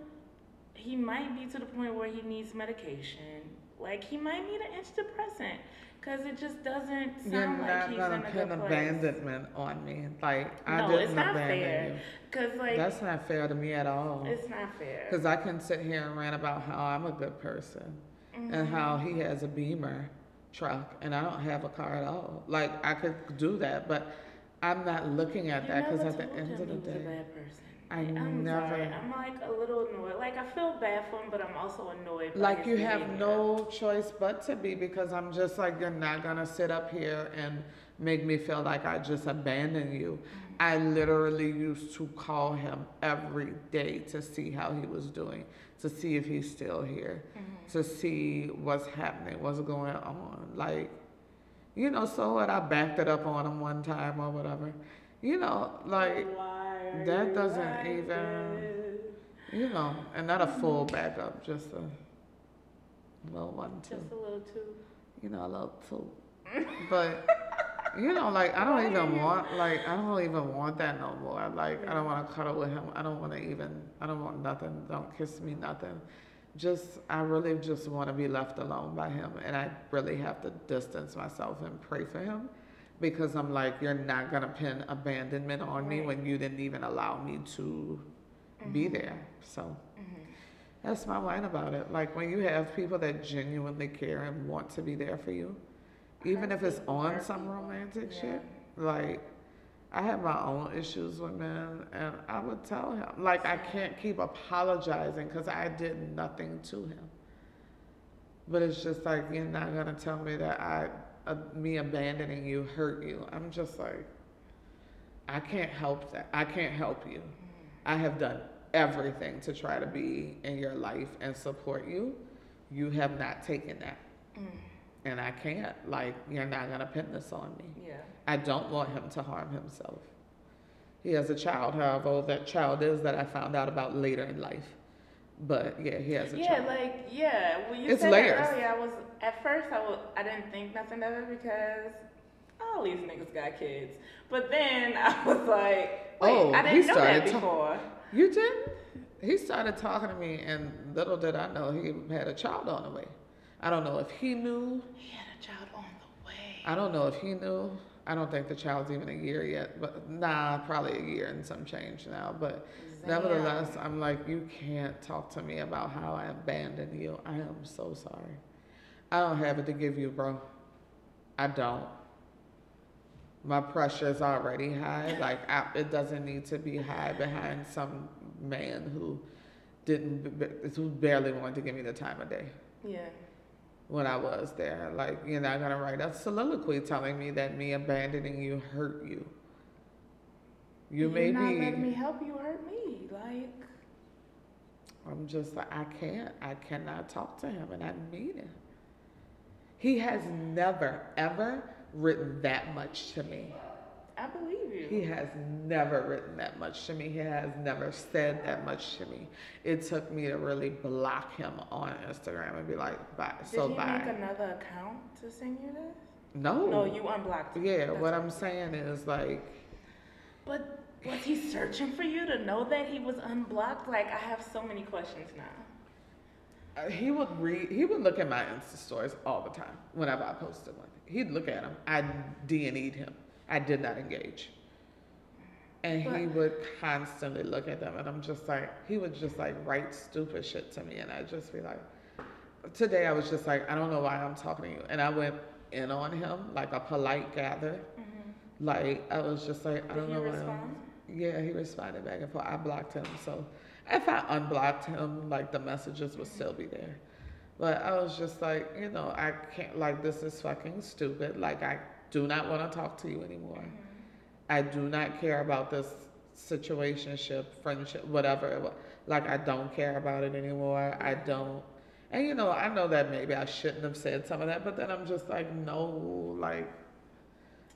he might be to the point where he needs medication. Like, he might need an antidepressant, because it just doesn't sound like he's in a good place. You're not gonna put abandonment on me. Like, I no, didn't abandon you. Cause, like, that's not fair to me at all. It's not fair. Because I can sit here and rant about how I'm a good person, mm-hmm. and how he has a Beamer truck and I don't have a car at all. Like, I could do that, but I'm not looking at you that, because at the end of the day, I I'm never. Sorry. I'm like a little annoyed. Like, I feel bad for him, but I'm also annoyed. By like his you behavior. Have no choice but to be, because I'm just like, you're not gonna sit up here and make me feel like I just abandoned you. Mm-hmm. I literally used to call him every day to see how he was doing, to see if he's still here, mm-hmm. to see what's happening, what's going on. Like, you know, so what? I backed it up on him one time or whatever. You know, like, that doesn't like even, this? You know, and not a full backup, just a little one, two. Just a little two. You know, a little two. But, you know, like, I don't even want, like, I don't even want that no more. Like, yeah. I don't want to cuddle with him. I don't want to even, I don't want nothing. Don't kiss me, nothing. Just, I really just want to be left alone by him. And I really have to distance myself and pray for him. because I'm like, you're not going to pin abandonment on right. me when you didn't even allow me to mm-hmm. be there. So mm-hmm. that's my line about it. Like, when you have people that genuinely care and want to be there for you, even if it's on some romantic yeah. shit, like, I had my own issues with men, and I would tell him, like, I can't keep apologizing because I did nothing to him. But it's just like, you're not going to tell me that I, uh, me abandoning you hurt you. I'm just like, I can't help that. I can't help you. I have done everything to try to be in your life and support you. You have not taken that. Mm. And I can't. Like, you're not going to pin this on me. Yeah. I don't want him to harm himself. He has a child, however old that child is, that I found out about later in life. But yeah, he has a yeah, child. Yeah, like, yeah. Well, you it's said layers. That earlier. I was, at first, I, was, I didn't think nothing of it because all these niggas got kids. But then I was like, wait, oh, I didn't know that before. Ta- you didn't? He started talking to me, and little did I know he had a child on the way. I don't know if he knew. He had a child on the way. I don't know if he knew. I don't think the child's even a year yet, but nah, probably a year and some change now. But Damn. nevertheless, I'm like, you can't talk to me about how I abandoned you. I am so sorry. I don't have it to give you, bro. I don't. My pressure's already high. Like, I, it doesn't need to be high behind some man who didn't, who barely wanted to give me the time of day. Yeah. When I was there, like, you're not gonna write a soliloquy telling me that me abandoning you hurt you. You may be. You're not letting me help you hurt me. Like, I'm just like, I can't. I cannot talk to him, and I mean it. He has never, ever written that much to me. I believe you. He has never written that much to me. He has never said that much to me. It took me to really block him on Instagram and be like, bye. Did so he bye. Make another account to send you this? No. No, you unblocked him. Yeah, That's what I'm saying is like. But was he searching for you to know that he was unblocked? Like, I have so many questions now. Uh, he would read. He would look at my Insta stories all the time whenever I posted one. He'd look at them. I D N'd him. I did not engage. And but, he would constantly look at them, and I'm just like, he would just like write stupid shit to me, and I'd just be like, today I was just like, I don't know why I'm talking to you. And I went in on him, like a polite gather. Mm-hmm. Like, I was just like, I don't know why I'm... Yeah, he responded back and forth. I blocked him, so if I unblocked him, like, the messages would mm-hmm. still be there. But I was just like, you know, I can't, like, this is fucking stupid. Like, I do not want to talk to you anymore. Mm-hmm. I do not care about this situationship, friendship, whatever it was. Like, I don't care about it anymore. I don't. And, you know, I know that maybe I shouldn't have said some of that, but then I'm just like, no, like,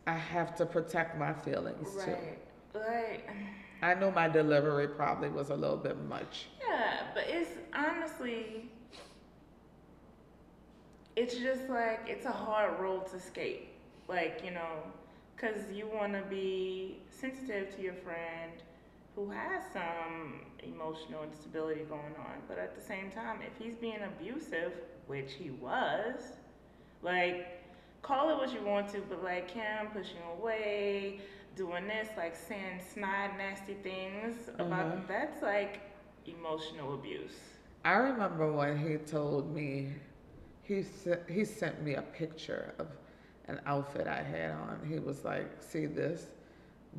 I have to protect my feelings, right. too. Right. I know my delivery probably was a little bit much. Yeah, but it's honestly, it's just like, it's a hard road to skate. Like, you know, because you want to be sensitive to your friend who has some emotional instability going on. But at the same time, if he's being abusive, which he was, like, call it what you want to, but like him pushing away, doing this, like saying snide, nasty things about uh-huh. that's like emotional abuse. I remember when he told me, he sent, he sent me a picture of an outfit I had on. He was like, see this?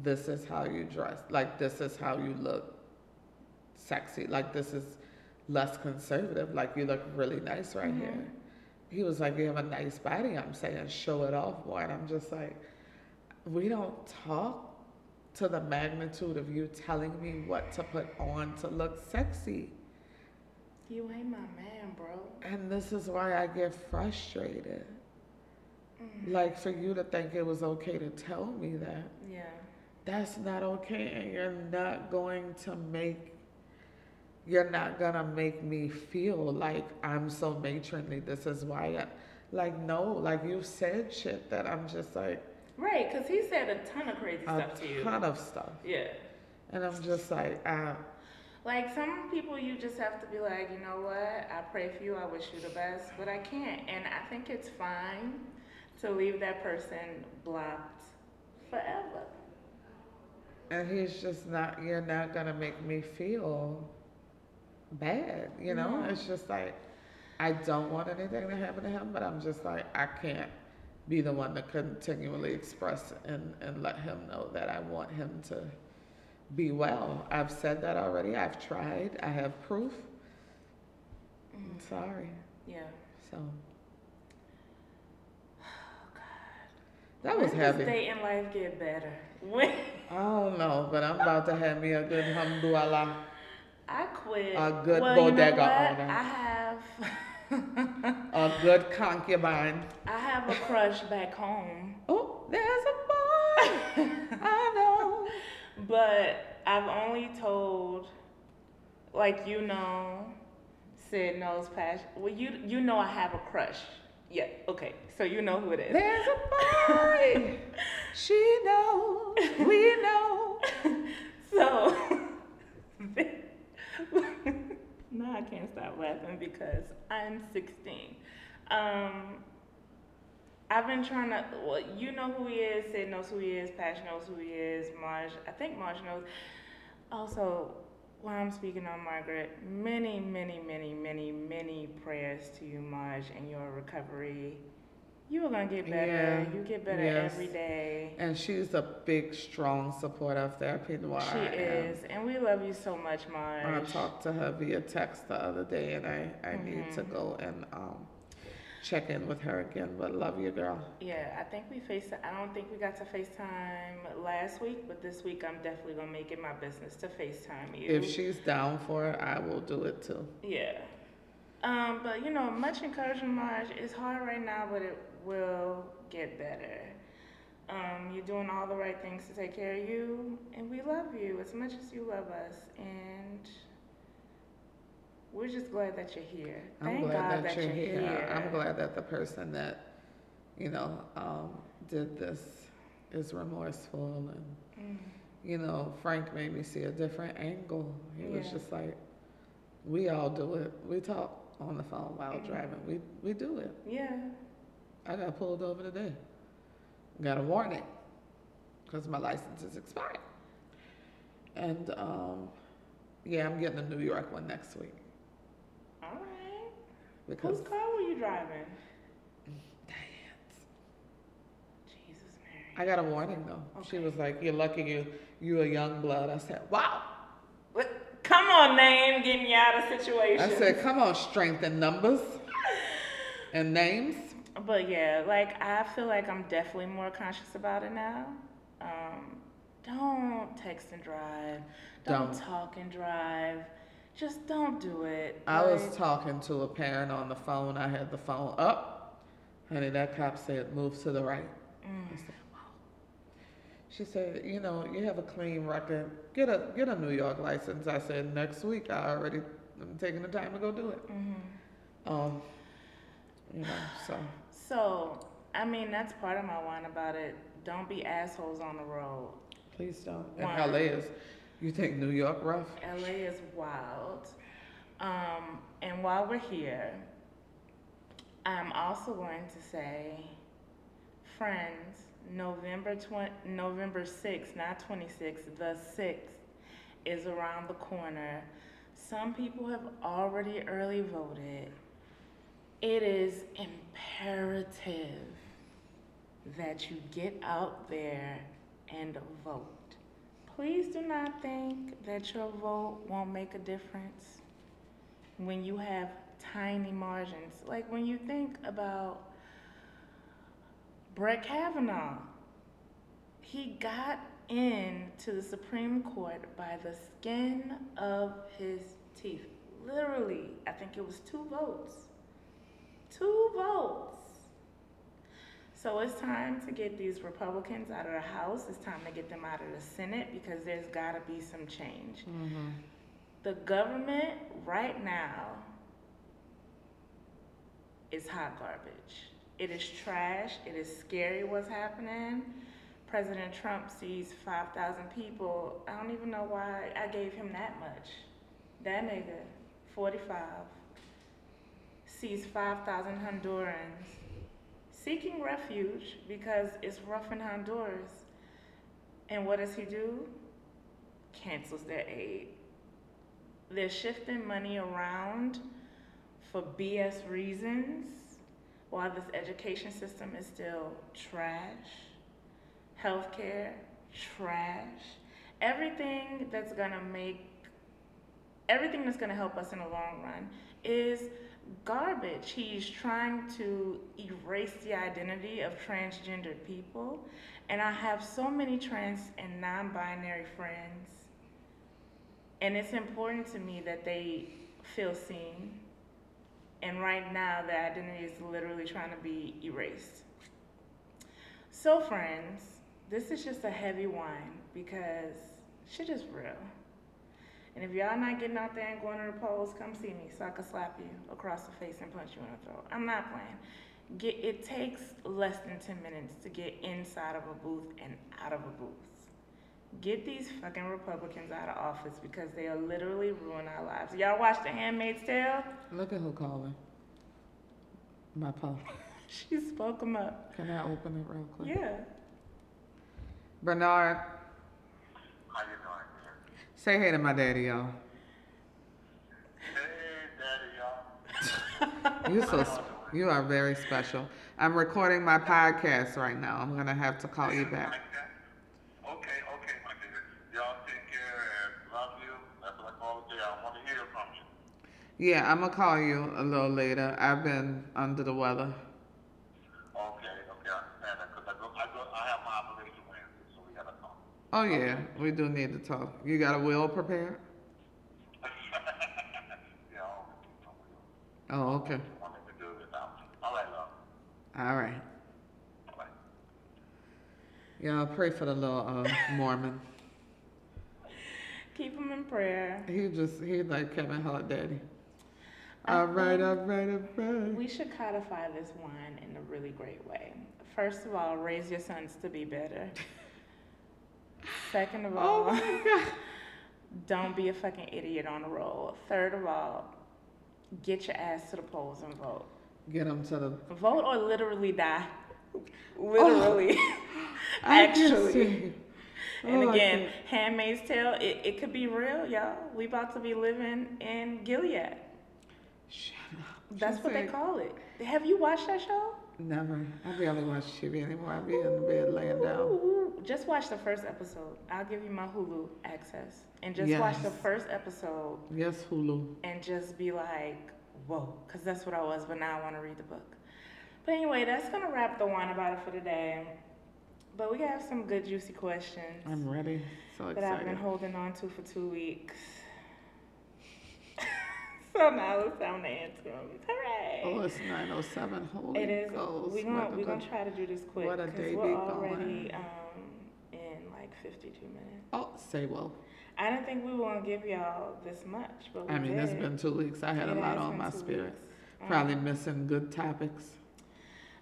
This is how you dress. Like, this is how you look sexy. Like, this is less conservative. Like, you look really nice right mm-hmm. here. He was like, you have a nice body. I'm saying, show it off more. And I'm just like, we don't talk to the magnitude of you telling me what to put on to look sexy. You ain't my man, bro. And this is why I get frustrated. Like, for you to think it was okay to tell me that. Yeah. That's not okay, and you're not going to make, you're not going to make me feel like I'm so matronly. This is why I, like, no, like, you said shit that I'm just like. Right, because he said a ton of crazy stuff to you. A ton of stuff. Yeah. And I'm just like, I. Like, some people you just have to be like, you know what, I pray for you, I wish you the best, but I can't. And I think it's fine to leave that person blocked forever. And he's just not, you're not going to make me feel bad, you know? No. It's just like, I don't want anything to happen to him, but I'm just like, I can't be the one to continually express and, and let him know that I want him to be well. I've said that already. I've tried. I have proof. Mm-hmm. I'm sorry. Yeah. So. That was heavy. When does day in life get better? When? I don't know, but I'm about to have me a good alhamdulillah. I quit. A good well, bodega you know owner. I have... a good concubine. I have a crush back home. Oh, there's a boy. I know. But I've only told, like, you know, Sid knows Passion. Well, you, you know I have a crush. Yeah, okay, so you know who it is. There's a boy. She knows. We know. So, no, I can't stop laughing because I'm sixteen. Um, I've been trying to, well, you know who he is, Sid knows who he is, Pash knows who he is, Marge, I think Marge knows. Also, while I'm speaking on Margaret, many, many, many, many, many prayers to you, Marge, and your recovery. You are going to get better. Yeah. You get better yes. every day. And she's a big, strong supporter of Therapy Noir. She is. And we love you so much, Marge. I talked to her via text the other day, and I, I mm-hmm. need to go and um, check in with her again. But love you, girl. Yeah, I think we FaceTime. I don't think we got to FaceTime last week, but this week I'm definitely going to make it my business to FaceTime you. If she's down for it, I will do it too. Yeah. Um, but, you know, much encouragement, Marge. It's hard right now, but it will get better. Um, you're doing all the right things to take care of you, and we love you as much as you love us, and we're just glad that you're here. Thank I'm glad God that, that you're, you're here. here. I'm glad that the person that, you know, um, did this is remorseful, and, mm. you know, Frank made me see a different angle. He yeah. was just like, we all do it. We talk on the phone while mm-hmm. driving. We we do it. Yeah. I got pulled over today. Got a warning because my license is expired. And, um, yeah, I'm getting a New York one next week. All right. Because whose car were you driving? Diane's. Jesus, Mary. I got a warning, though. Okay. She was like, you're lucky you, you're a young blood. I said, wow. What? Come on, name, get me out of situation. I said, come on, strength and numbers and names. But yeah, like, I feel like I'm definitely more conscious about it now. Um, don't text and drive. Don't, don't talk and drive. Just don't do it. I like, was talking to a parent on the phone. I had the phone up. Honey, that cop said, move to the right. Mm. I said, wow. She said, you know, you have a clean record. Get a get a New York license. I said, next week. I already am taking the time to go do it. Mm-hmm. Um, you know, so. So, I mean, that's part of my whine about it. Don't be assholes on the road. Please don't. And One. L A is, you think New York rough? L A is wild. Um, and while we're here, I'm also going to say, friends, November twenty, November sixth, not twenty-sixth, the sixth is around the corner. Some people have already early voted. It is imperative that you get out there and vote. Please do not think that your vote won't make a difference when you have tiny margins. Like when you think about Brett Kavanaugh, he got in to the Supreme Court by the skin of his teeth. Literally, I think it was two votes. Two votes. So it's time to get these Republicans out of the House. It's time to get them out of the Senate because there's got to be some change. Mm-hmm. The government right now is hot garbage. It is trash. It is scary what's happening. President Trump sees five thousand people. I don't even know why I gave him that much. That nigga, forty-five, sees five thousand Hondurans seeking refuge because it's rough in Honduras. And what does he do? Cancels their aid. They're shifting money around for B S reasons while this education system is still trash. Healthcare, trash. Everything that's gonna make, everything that's gonna help us in the long run is garbage. He's trying to erase the identity of transgendered people. And I have so many trans and non-binary friends. And it's important to me that they feel seen. And right now, the identity is literally trying to be erased. So friends, this is just a heavy one because shit is real. And if y'all not getting out there and going to the polls, come see me so I can slap you across the face and punch you in the throat. I'm not playing. Get, it takes less than ten minutes to get inside of a booth and out of a booth. Get these fucking Republicans out of office because they are literally ruining our lives. Y'all watch The Handmaid's Tale? Look at who calling. My phone. She spoke him up. Can I open it real quick? Yeah. Bernard. How you doing, dear? Say hey to my daddy, y'all. Hey, daddy, y'all. You're so sp- you are very special. I'm recording my podcast right now. I'm gonna have to call you back. Okay, okay, my dear. Y'all take care and love you. That's what I call it. I want to hear from you. Yeah, I'm gonna call you a little later. I've been under the weather. Okay, okay, I understand that because I go, I go, I have my operation Wednesday, so we gotta talk. Oh yeah, okay. We do need to talk. You got a will prepared? Yeah, I always do. Oh, okay. All right. All right. Y'all pray for the little uh, Mormon. Keep him in prayer. He just, he like Kevin Hart daddy. I all right, all right, all right. We should codify this wine in a really great way. First of all, raise your sons to be better. Second of all, oh my God. Don't be a fucking idiot on the roll. Third of all, get your ass to the polls and vote. Get them to the... Vote or literally die. Literally. Oh, actually. Oh, and again, Handmaid's Tale, it, it could be real, y'all. We about to be living in Gilead. Shut up. That's She's what like, they call it. Have you watched that show? Never. I barely watch T V anymore. I be in the bed laying down. Just watch the first episode. I'll give you my Hulu access. And just yes. watch the first episode. Yes, Hulu. And just be like... Whoa, because that's what I was, but now I want to read the book. But anyway, that's going to wrap the wine about it for today. But we have some good, juicy questions. I'm ready. So excited. That I've been holding on to for two weeks. So now it's time to answer them. Hooray. Oh, it's nine oh seven. Holy it is. Ghost. We're going to try to do this quick. What a day we're already um, in like fifty-two minutes. Oh, say well. I didn't think we were going to give y'all this much, but we I mean, did. It's been two weeks. I had it a lot on my spirit. Um, Probably missing good topics.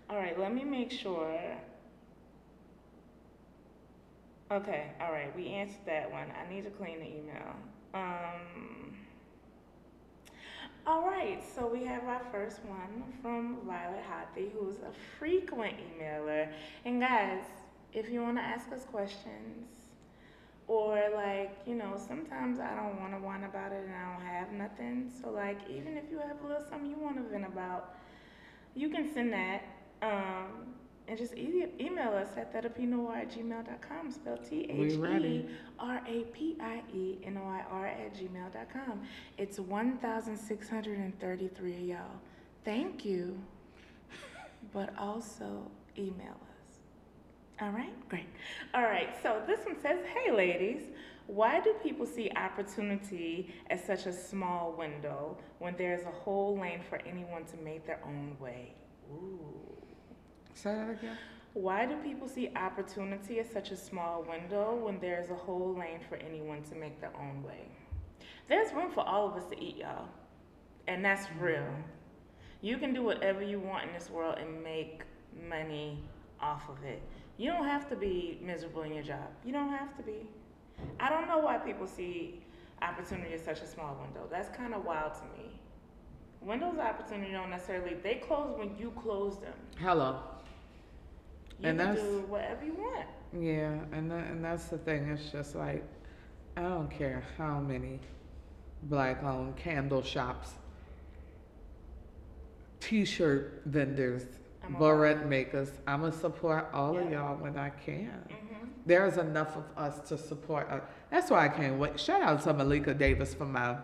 All right, let me make sure. Okay, all right, we answered that one. I need to clean the email. Um, all right, so we have our first one from Violet Hothy, who's a frequent emailer. And guys, if you want to ask us questions, or like, you know, sometimes I don't want to whine about it and I don't have nothing. So like, even if you have a little something you want to vent about, you can send that. Um, and just e- email us at therapy noir at gmail dot com, spelled T H E R A P I E N O I R at gmail dot com. It's one thousand six hundred thirty-three of y'all. Thank you. But also email us. All right, great. All right, so this one says, hey, ladies, why do people see opportunity as such a small window when there's a whole lane for anyone to make their own way? Ooh. Say that again. Why do people see opportunity as such a small window when there's a whole lane for anyone to make their own way? There's room for all of us to eat, y'all, and that's real. You can do whatever you want in this world and make money off of it. You don't have to be miserable in your job. You don't have to be. I don't know why people see opportunity as such a small window. That's kind of wild to me. Windows of opportunity don't necessarily, they close when you close them. Hello. You and can that's, do whatever you want. Yeah, and that, and that's the thing. It's just like, I don't care how many black-owned candle shops, t-shirt vendors, barrette makers. I'm going to support all yeah. of y'all when I can. Mm-hmm. There's enough of us to support us. That's why I can't wait. Shout out to Malika Davis for my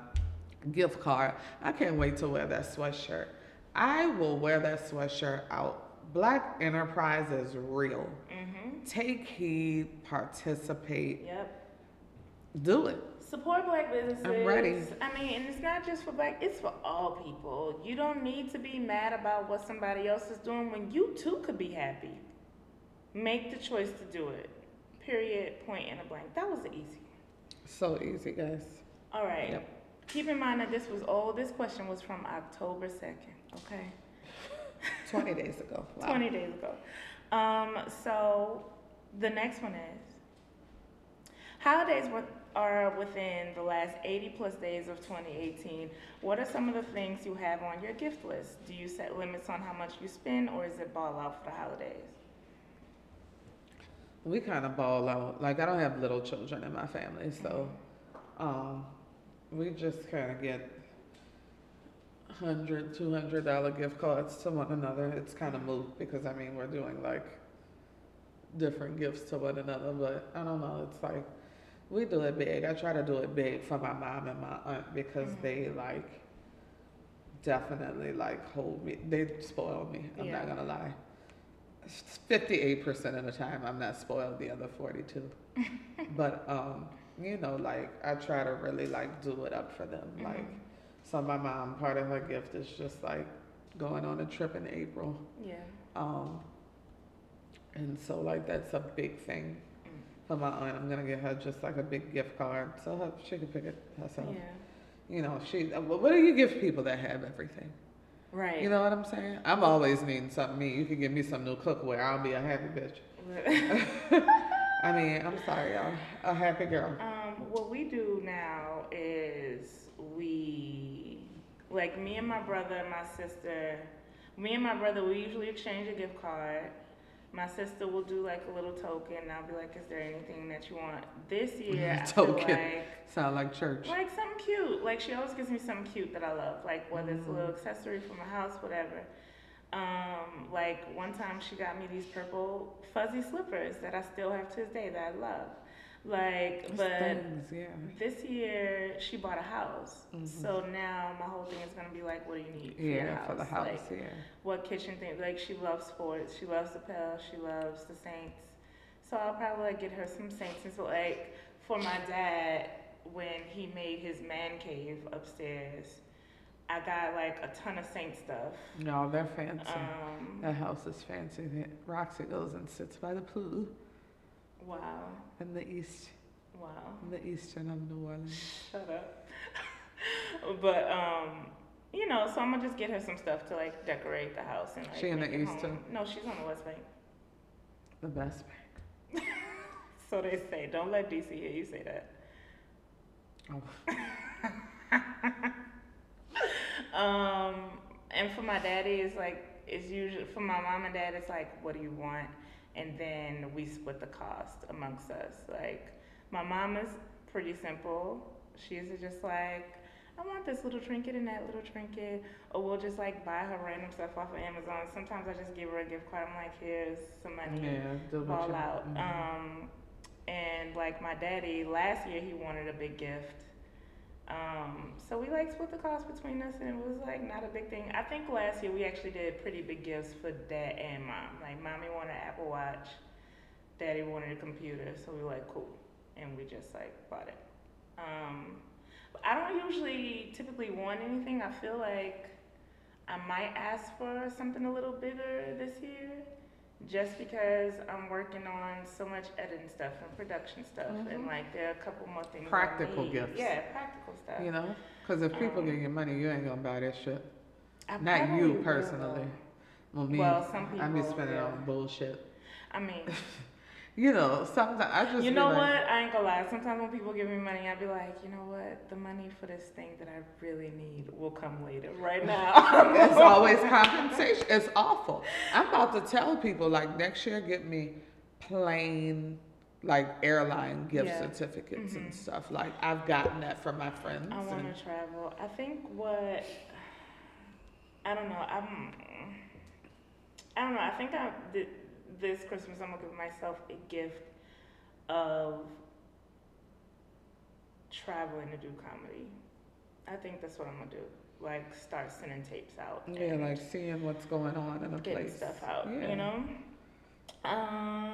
gift card. I can't wait to wear that sweatshirt. I will wear that sweatshirt out. Black enterprise is real. Mm-hmm. Take heed, participate. Yep. Do it. Support black businesses. I'm ready. I mean, and it's not just for black, it's for all people. You don't need to be mad about what somebody else is doing when you too could be happy. Make the choice to do it. Period, point, and a blank. That was the easy one. So easy, guys. All right. Yep. Keep in mind that this was old. This question was from October second, okay? twenty days ago. Wow. twenty days ago. Um, so the next one is, holidays are within the last eighty plus days of twenty eighteen. What are some of the things you have on your gift list? Do you set limits on how much you spend, or is it ball out for the holidays? We kind of ball out. Like, I don't have little children in my family, so um, we just kind of get one hundred dollars, two hundred dollars gift cards to one another. It's kind of moot because, I mean, we're doing, like, different gifts to one another. But, I don't know, it's like, we do it big. I try to do it big for my mom and my aunt because mm-hmm. they, like, definitely, like, hold me. They spoil me. I'm yeah. not going to lie. fifty-eight percent of the time, I'm not spoiled. The other forty-two. But, um, you know, like, I try to really, like, do it up for them. Mm-hmm. Like, so my mom, part of her gift is just like going on a trip in April. Yeah. Um, and so like that's a big thing mm. for my aunt. I'm gonna get her just like a big gift card so her, she can pick it herself. Yeah. You know, she. What do you give people that have everything? Right. You know what I'm saying? I'm always needing something new. You can give me some new cookware. I'll be a happy bitch. I mean, I'm sorry, y'all. A happy girl. Um, what we do now is. We, like me and my brother and my sister, me and my brother, we usually exchange a gift card. My sister will do like a little token, and I'll be like, is there anything that you want? This year, token. I feel like, sound like church. Like something cute. Like she always gives me something cute that I love, like whether it's a little accessory for my house, whatever. Um, like one time she got me these purple fuzzy slippers that I still have to this day that I love. Like, Those but things, yeah. this year she bought a house, mm-hmm. so now my whole thing is gonna be like, what do you need for yeah, your house? For the house, like, yeah. What kitchen thing? Like, she loves sports, she loves the Pels, she loves the Saints, so I'll probably like get her some Saints. And so, like, for my dad, when he made his man cave upstairs, I got like a ton of Saint stuff. No, they're fancy. Um, that house is fancy. Roxy goes and sits by the pool. Wow. In the east. Wow. In the eastern of New Orleans. Shut up. But, um, you know, so I'm going to just get her some stuff to, like, decorate the house. And, like, she in the east, too? No, she's on the West Bank. The West Bank. So they say. Don't let D C hear you say that. Oh. um, and for my daddy, it's, like, it's usually, for my mom and dad, it's, like, what do you want? And then we split the cost amongst us. Like, my mom is pretty simple. She's just like, I want this little trinket and that little trinket. Or we'll just, like, buy her random stuff off of Amazon. Sometimes I just give her a gift card. I'm like, here's some money. Yeah, ball out. Mm-hmm. Um, and, like, my daddy, last year he wanted a big gift. Um, so we, like, split the cost between us, and it was, like, not a big thing. I think last year we actually did pretty big gifts for dad and mom. Like, mommy wanted an Apple Watch, daddy wanted a computer, so we were like, cool. And we just, like, bought it. Um, I don't usually typically want anything. I feel like I might ask for something a little bigger this year just because I'm working on so much editing stuff and production stuff, mm-hmm. and like there are a couple more things. Practical gifts. Yeah, practical stuff. You know, because if people um, get your money, you ain't gonna buy that shit. I Not you personally. Well, well, some people. I be spending yeah. on bullshit. I mean, You know, sometimes I just. You know like, what? I ain't gonna lie. Sometimes when people give me money, I be like, you know what? The money for this thing that I really need will come later. Right now, it's always compensation. It's awful. I'm about to tell people like next year, get me plain like airline gift yeah. certificates mm-hmm. and stuff. Like I've gotten that from my friends. I want to and... travel. I think what I don't know. I'm. I don't know. I think I. The, This Christmas, I'm gonna give myself a gift of traveling to do comedy. I think that's what I'm gonna do. Like, start sending tapes out. Yeah, like seeing what's going on in a getting place. Getting stuff out, yeah. you know? Um,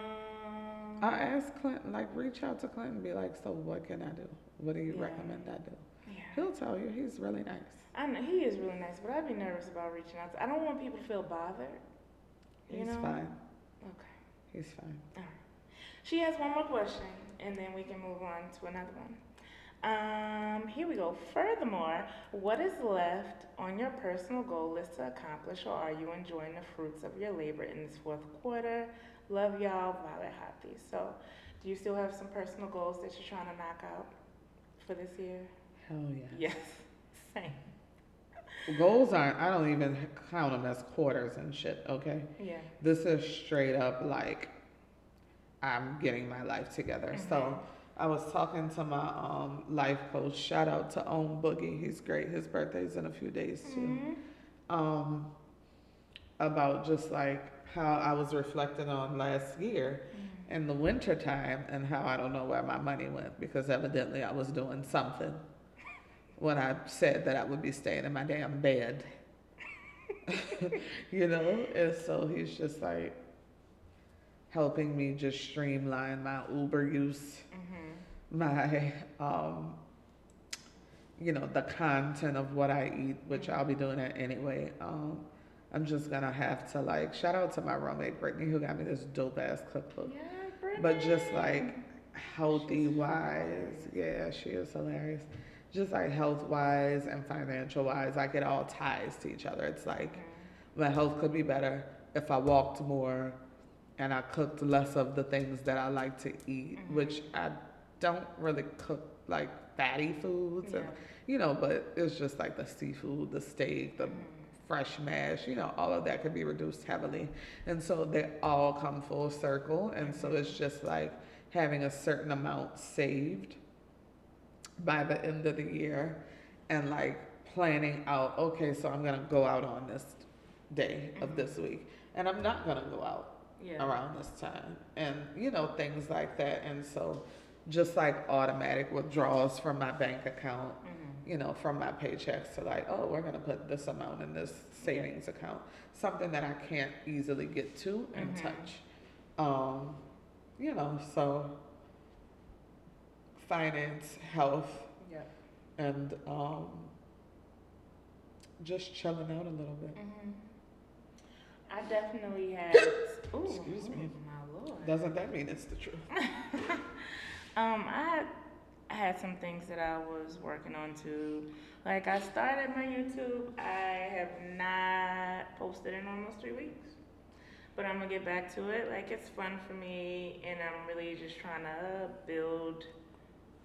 I asked Clinton, like, reach out to Clinton and be like, so what can I do? What do you yeah. recommend I do? Yeah. He'll tell you. He's really nice. I know, he is really nice, but I'd be nervous about reaching out to. I don't want people to feel bothered. You He's know? fine. Okay. He's fine. All right. She has one more question, and then we can move on to another one. Um, here we go. Furthermore, what is left on your personal goal list to accomplish, or are you enjoying the fruits of your labor in this fourth quarter? Love y'all, Violet Hathi. So, do you still have some personal goals that you're trying to knock out for this year? Hell yeah. Yes. Same. Goals aren't, I don't even count them as quarters and shit, okay? Yeah. This is straight up like, I'm getting my life together. Mm-hmm. So I was talking to my um, life coach, shout out to Own Boogie, he's great, his birthday's in a few days too. Mm-hmm. Um, about just like how I was reflecting on last year mm-hmm. in the wintertime and how I don't know where my money went because evidently I was doing something. When I said that I would be staying in my damn bed, you know? And so he's just like helping me just streamline my Uber use, mm-hmm. my, um, you know, the content of what I eat, which I'll be doing that anyway. Um, I'm just gonna have to like, shout out to my roommate, Brittany, who got me this dope ass cookbook. Yeah, Brittany. But just like healthy She's wise. Yeah, she is hilarious. Just like health wise and financial wise, like it all ties to each other. It's like my health could be better if I walked more and I cooked less of the things that I like to eat, mm-hmm. which I don't really cook like fatty foods, yeah. and, you know, but it's just like the seafood, the steak, the mm-hmm. fresh mash, you know, all of that could be reduced heavily. And so they all come full circle. And so it's just like having a certain amount saved by the end of the year and like planning out, okay, so I'm gonna go out on this day mm-hmm. of this week and I'm not gonna go out yeah. around this time and you know, things like that. And so just like automatic withdrawals from my bank account, mm-hmm. you know, from my paychecks to like, oh, we're gonna put this amount in this savings yeah. account, something that I can't easily get to and mm-hmm. touch. Um, you know, so finance, health, yeah. and um, just chilling out a little bit. Mm-hmm. I definitely had. Ooh, Excuse me. Oh my Lord. Doesn't that mean it's the truth? um, I had some things that I was working on too. Like I started my YouTube. I have not posted in almost three weeks, but I'm gonna get back to it. Like it's fun for me, and I'm really just trying to build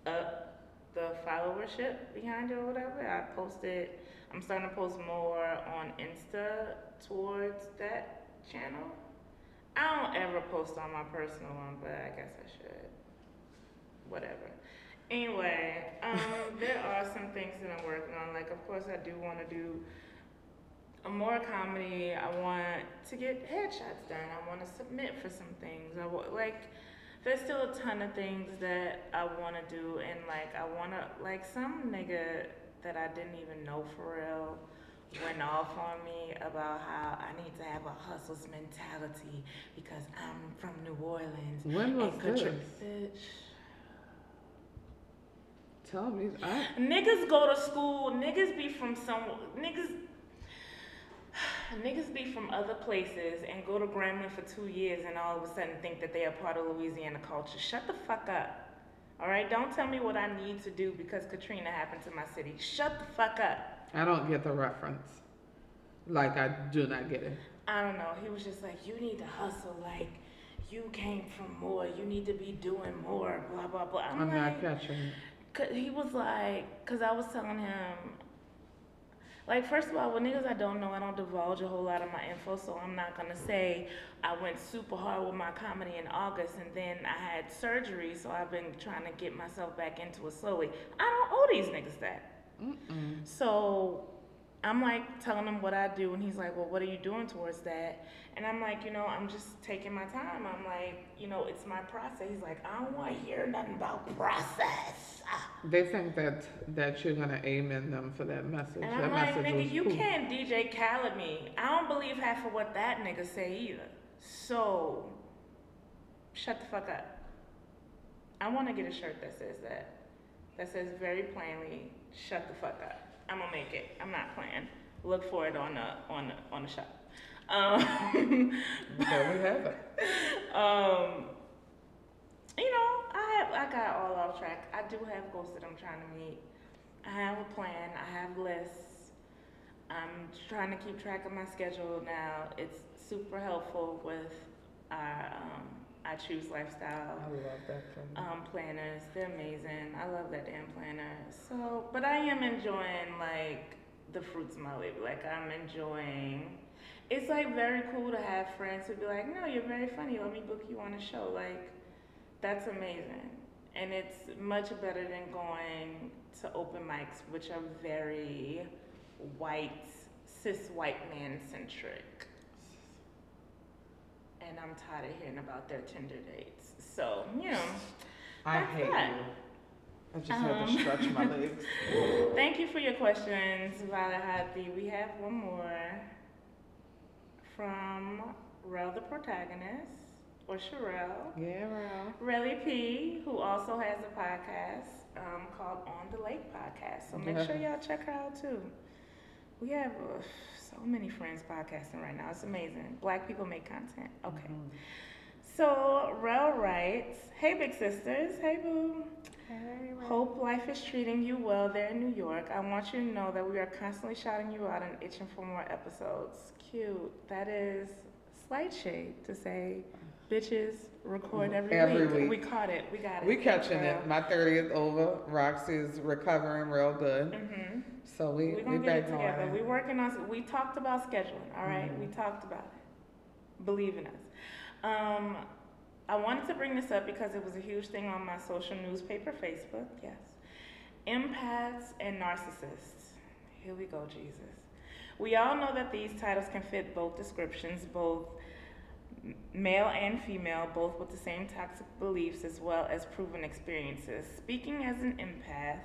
up the followership behind it or whatever. I posted, I'm starting to post more on Insta towards that channel. I don't ever post on my personal one, but I guess I should. Whatever. Anyway, um, there are some things that I'm working on. Like, of course, I do want to do more comedy. I want to get headshots done. I want to submit for some things. I want, like, there's still a ton of things that I want to do, and like I want to, like some nigga that I didn't even know for real went off on me about how I need to have a hustle's mentality because I'm from New Orleans. When was this? Bitch. Tell me. I... Niggas go to school. Niggas be from some. Niggas. Niggas be from other places and go to Grambling for two years and all of a sudden think that they are part of Louisiana culture. Shut the fuck up. All right? Don't tell me what I need to do because Katrina happened to my city. Shut the fuck up. I don't get the reference. Like, I do not get it. I don't know. He was just like, you need to hustle. Like, you came from more, you need to be doing more, blah, blah, blah. I'm, I'm like, not catching it. Cause he was like, because I was telling him, like, first of all, with niggas I don't know, I don't divulge a whole lot of my info, so I'm not going to say I went super hard with my comedy in August, and then I had surgery, so I've been trying to get myself back into it slowly. I don't owe these niggas that. Mm-mm. So I'm, like, telling him what I do, and he's like, well, what are you doing towards that? And I'm like, you know, I'm just taking my time. I'm like, you know, it's my process. He's like, I don't want to hear nothing about process. They think that that you're going to amen them for that message. And I'm that like, nigga, you cool. Can't D J Khaled me. I don't believe half of what that nigga say either. So, shut the fuck up. I want to get a shirt that says that. That says very plainly, shut the fuck up. I'm gonna make it. I'm not playing. Look for it on the on the, on the shop. Um, there we have it. Um, you know, I have I got all off track. I do have goals that I'm trying to meet. I have a plan. I have lists. I'm trying to keep track of my schedule now. It's super helpful with our, um, I Choose Lifestyle. I love that um, planners. They're amazing. I love that damn planner. So, but I am enjoying like the fruits of my labor. Like I'm enjoying. It's like very cool to have friends who be like, "No, you're very funny. Let me book you on a show." Like that's amazing, and it's much better than going to open mics, which are very white, cis white man centric. And I'm tired of hearing about their Tinder dates. So, you know. I hate that. you. I just um, had to stretch my legs. Thank you for your questions, Vala Hadi. We have one more from Rel the protagonist, or Sherelle. Yeah, Rel. Relly P, who also has a podcast um, called On the Lake Podcast. So make yeah. sure y'all check her out, too. We have uh, so many friends podcasting right now. It's amazing. Black people make content. Okay. Mm-hmm. So, Rel writes, hey, big sisters. Hey, boo. Hey, Rel. Hope life is treating you well there in New York. I want you to know that we are constantly shouting you out and itching for more episodes. Cute. That is slight shade to say, bitches, record every, every week. week. We caught it. We got it. We catching Rel. it. My thirtieth over. Roxy's recovering real good. Mm-hmm. So we we gonna we get it together. We're working on. We talked about scheduling. All right, mm-hmm. We talked about it. Believe in us. Um, I wanted to bring this up because it was a huge thing on my social newspaper, Facebook. Yes, empaths and narcissists. Here we go, Jesus. We all know that these titles can fit both descriptions, both male and female, both with the same toxic beliefs as well as proven experiences. Speaking as an empath,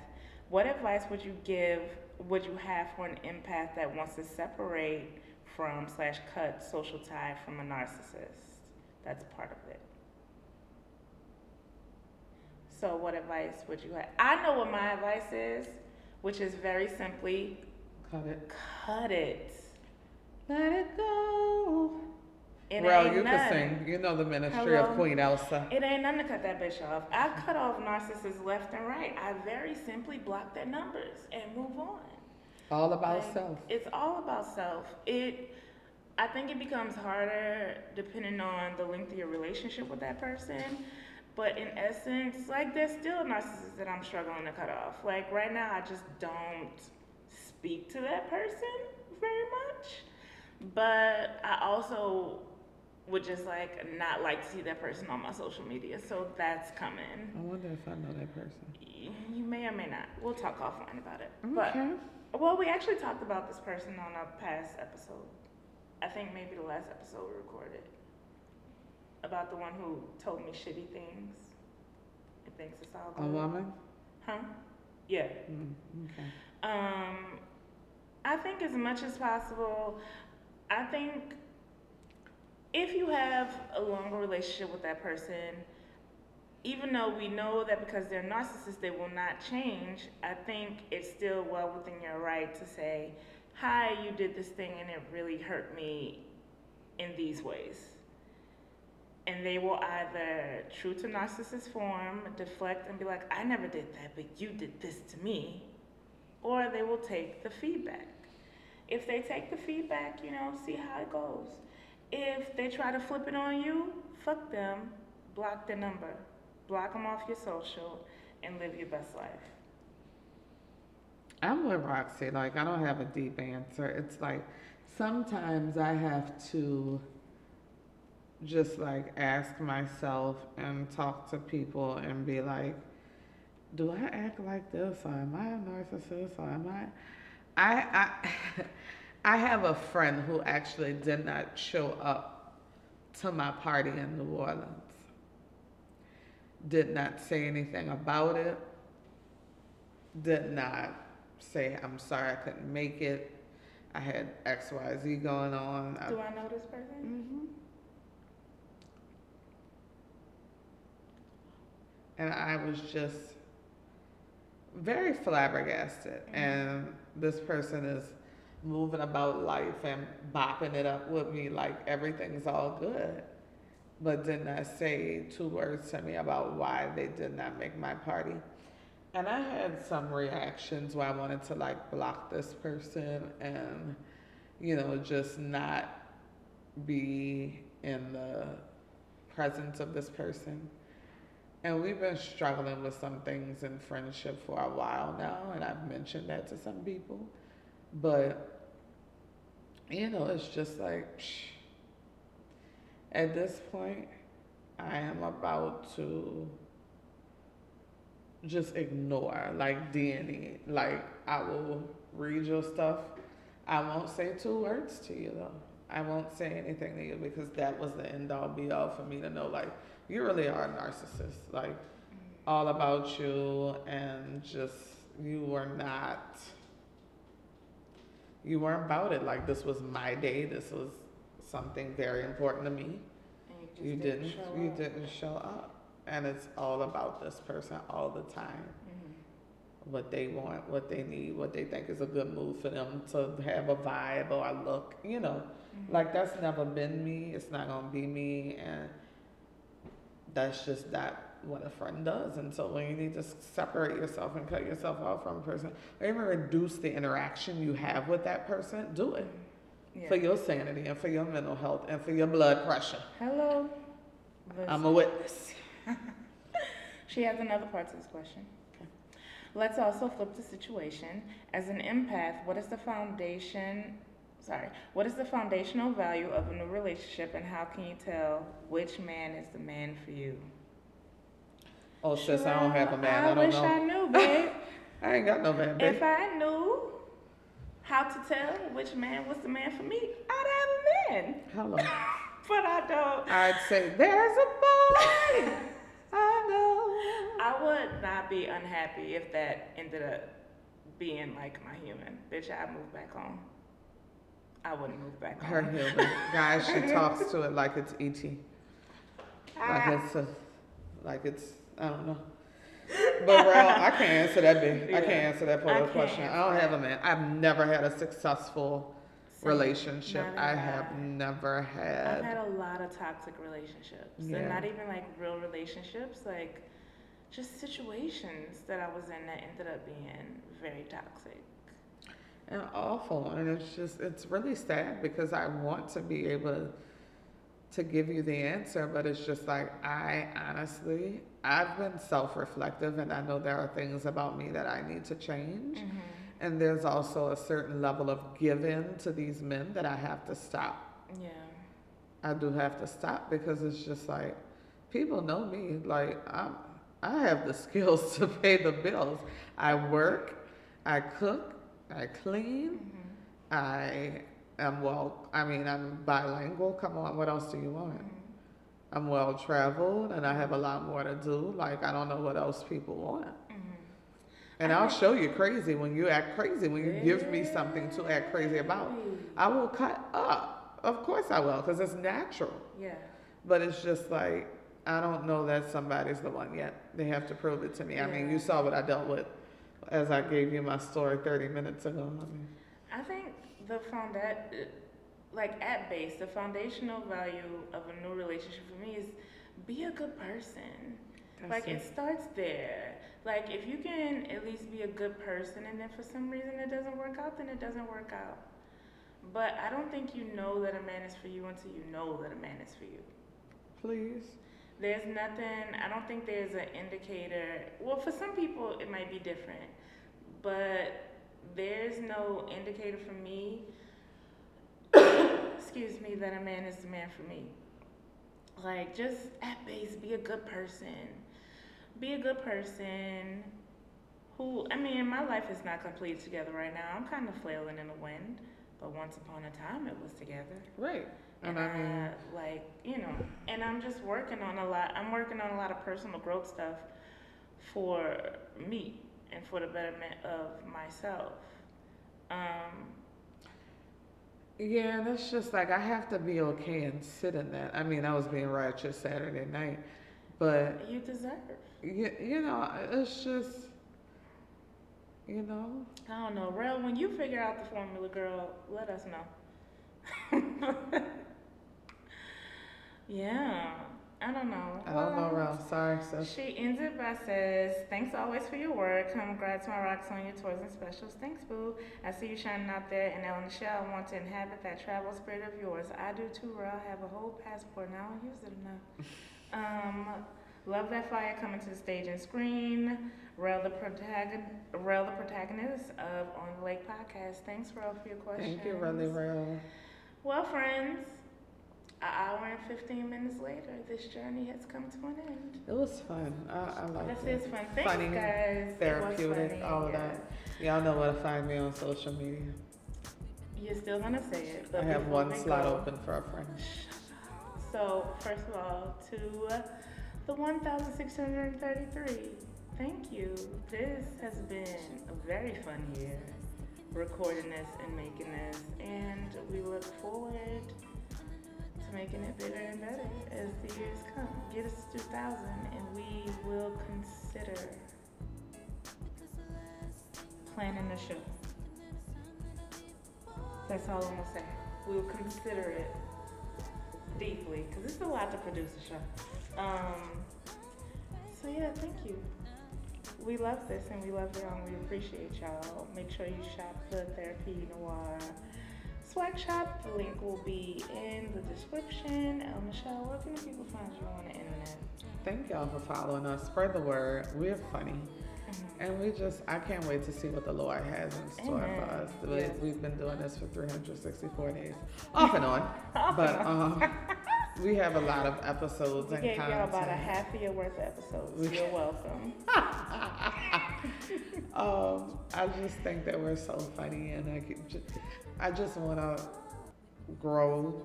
what advice would you give? Would you have for an empath that wants to separate from slash cut social tie from a narcissist? That's part of it. So what advice would you have? I know what my advice is, which is very simply cut it. Cut it. Let it go. It well, ain't you none. Can sing. You know the ministry Hello. Of Queen Elsa. It ain't none to cut that bitch off. I cut off narcissists left and right. I very simply block their numbers and move on. All about like, self. It's all about self. It. I think it becomes harder depending on the length of your relationship with that person. But in essence, like there's still narcissists that I'm struggling to cut off. Like right now, I just don't speak to that person very much. But I also would just like not like to see that person on my social media, so that's coming. I wonder if I know that person. You may or may not. We'll talk offline about it. Okay. But well, we actually talked about this person on our past episode. I think maybe the last episode we recorded about the one who told me shitty things and thinks it's all good. A woman? Huh? Yeah. Mm, okay. Um, I think as much as possible. I think. If you have a longer relationship with that person, even though we know that because they're narcissists, they will not change, I think it's still well within your right to say, hi, you did this thing and it really hurt me in these ways. And they will either, true to narcissist form, deflect and be like, I never did that, but you did this to me. Or they will take the feedback. If they take the feedback, you know, see how it goes. If they try to flip it on you, Fuck them, block the number, block them off your social, and live your best life. I'm with Roxy. Like, I don't have a deep answer. It's like sometimes I have to just like ask myself and talk to people and be like, do I act like this? Or am I a narcissist? Or am I? I I I have a friend who actually did not show up to my party in New Orleans. Did not say anything about it. Did not say, I'm sorry I couldn't make it. I had X, Y, Z going on. Do I, I know this person? Mm-hmm. And I was just very flabbergasted. Mm-hmm. And this person is moving about life and bopping it up with me like everything's all good. But did not say two words to me about why they did not make my party. And I had some reactions where I wanted to like block this person and, you know, just not be in the presence of this person. And we've been struggling with some things in friendship for a while now, and I've mentioned that to some people. But, you know, it's just like, psh, at this point, I am about to just ignore, like, D and E. Like, I will read your stuff. I won't say two words to you, though. I won't say anything to you because that was the end-all, be-all for me to know, like, you really are a narcissist, like, all about you, and just, you were not, you weren't about it. Like, this was my day, this was something very important to me. And you, you didn't, didn't show you up. didn't show up. And it's all about this person all the time. Mm-hmm. What they want, what they need, what they think is a good move for them to have a vibe or a look, you know. Mm-hmm. Like, that's never been me, it's not gonna be me, and that's just not what a friend does. And so when you need to separate yourself and cut yourself off from a person, or even reduce the interaction you have with that person, do it. Yeah. For your sanity and for your mental health and for your blood pressure. Hello. Listen. I'm a witness. She has another part to this question. Okay. Let's also flip the situation. As an empath, what is the foundation... Sorry. What is the foundational value of a new relationship, and how can you tell which man is the man for you? Oh, sis, well, I don't have a man. I, I don't wish know. I knew, babe. I ain't got no man, babe. If I knew how to tell which man was the man for me, I'd have a man. Hello. But I don't. I'd say, there's a boy. I know. I would not be unhappy if that ended up being like my human. Bitch, I'd move back home. I wouldn't move back home. Her human. Guys, she talks to it like it's E T. Like it's, a, like it's, I don't know. But Rel, I can't answer that big. Yeah. I can't answer that part of the question. I don't have a man. I've never had a successful so, relationship. I have never had. I've had a lot of toxic relationships. Yeah. And not even like real relationships, like just situations that I was in that ended up being very toxic. And awful, and it's just, it's really sad because I want to be able to, to give you the answer, but it's just like, I honestly, I've been self-reflective, and I know there are things about me that I need to change, mm-hmm. and there's also a certain level of giving to these men that I have to stop. Yeah, I do have to stop because it's just like, people know me, like, I'm, I have the skills to pay the bills. I work, I cook, I clean, mm-hmm. I am well, I mean, I'm bilingual, come on, what else do you want? Mm-hmm. I'm well traveled, and I have a lot more to do, like, I don't know what else people want. Mm-hmm. And I I'll show you crazy when you act crazy, when you yeah. give me something to act crazy about. I will cut up, of course I will, because it's natural. Yeah. But it's just like, I don't know that somebody's the one yet. They have to prove it to me. Yeah. I mean, you saw what I dealt with. As I gave you my story thirty minutes ago. I think the found that, like at base, the foundational value of a new relationship for me is be a good person. That's like it. It starts there. Like if you can at least be a good person, and then for some reason it doesn't work out, then it doesn't work out. But I don't think you know that a man is for you until you know that a man is for you. please? There's nothing, I don't think there's an indicator. Well, for some people it might be different, but there's no indicator for me, excuse me, that a man is the man for me. Like, just at base, be a good person. Be a good person who, I mean, my life is not completely together right now. I'm kind of flailing in the wind, but once upon a time it was together. Right. And, and I mean, I, like, you know, and I'm just working on a lot. I'm working on a lot of personal growth stuff for me and for the betterment of myself. Um, yeah, that's just like, I have to be okay and sit in that. I mean, I was being righteous Saturday night, but you deserve it. You, you know, it's just, you know. I don't know. Rel, when you figure out the formula, girl, let us know. Yeah. I don't know. I don't know, Rel. Sorry, sis. She ends it by says, "Thanks always for your work. Congrats, my rocks, on your toys and specials. Thanks, boo. I see you shining out there, and Ellen Shell want to inhabit that travel spirit of yours. I do too, Rel. I have a whole passport, and I don't use it enough. Um, love that fire coming to the stage and screen. Rel the protagonist, Rel the protagonist of On the Lake Podcast. Thanks, Rel, for your questions. Thank you, Relly Rel. Well, friends." An hour and fifteen minutes later, this journey has come to an end. It was fun. I, I liked it. This is fun. Thanks, funny, guys. Therapeutic, funny, all yes. that. Y'all know where to find me on social media. You're still gonna say it, but I have one slot go. open for a friend. So, first of all, to the one thousand six hundred and thirty-three, thank you. This has been a very fun year, recording this and making this, and we look forward. Making it bigger and better as the years come. Get us to two thousand and we will consider planning the show. That's all I'm gonna say. We'll consider it deeply because it's a lot to produce a show. Um, so yeah, thank you. We love this and we love y'all and we appreciate y'all. Make sure you shop the Therapy Noir Swag Shop. The link will be in the description. El Michelle, where can people find you on the internet? Thank y'all for following us. Spread the word. We're funny. Mm-hmm. And we just, I can't wait to see what the Lord has in store Amen. for us. Yes. We've been doing this for three hundred sixty-four days. Off and on. Off but and on. Um, we have a lot of episodes we and gave content. Y'all about a half a year worth of episodes. You're welcome. um, I just think that we're so funny and I keep just... I just want to grow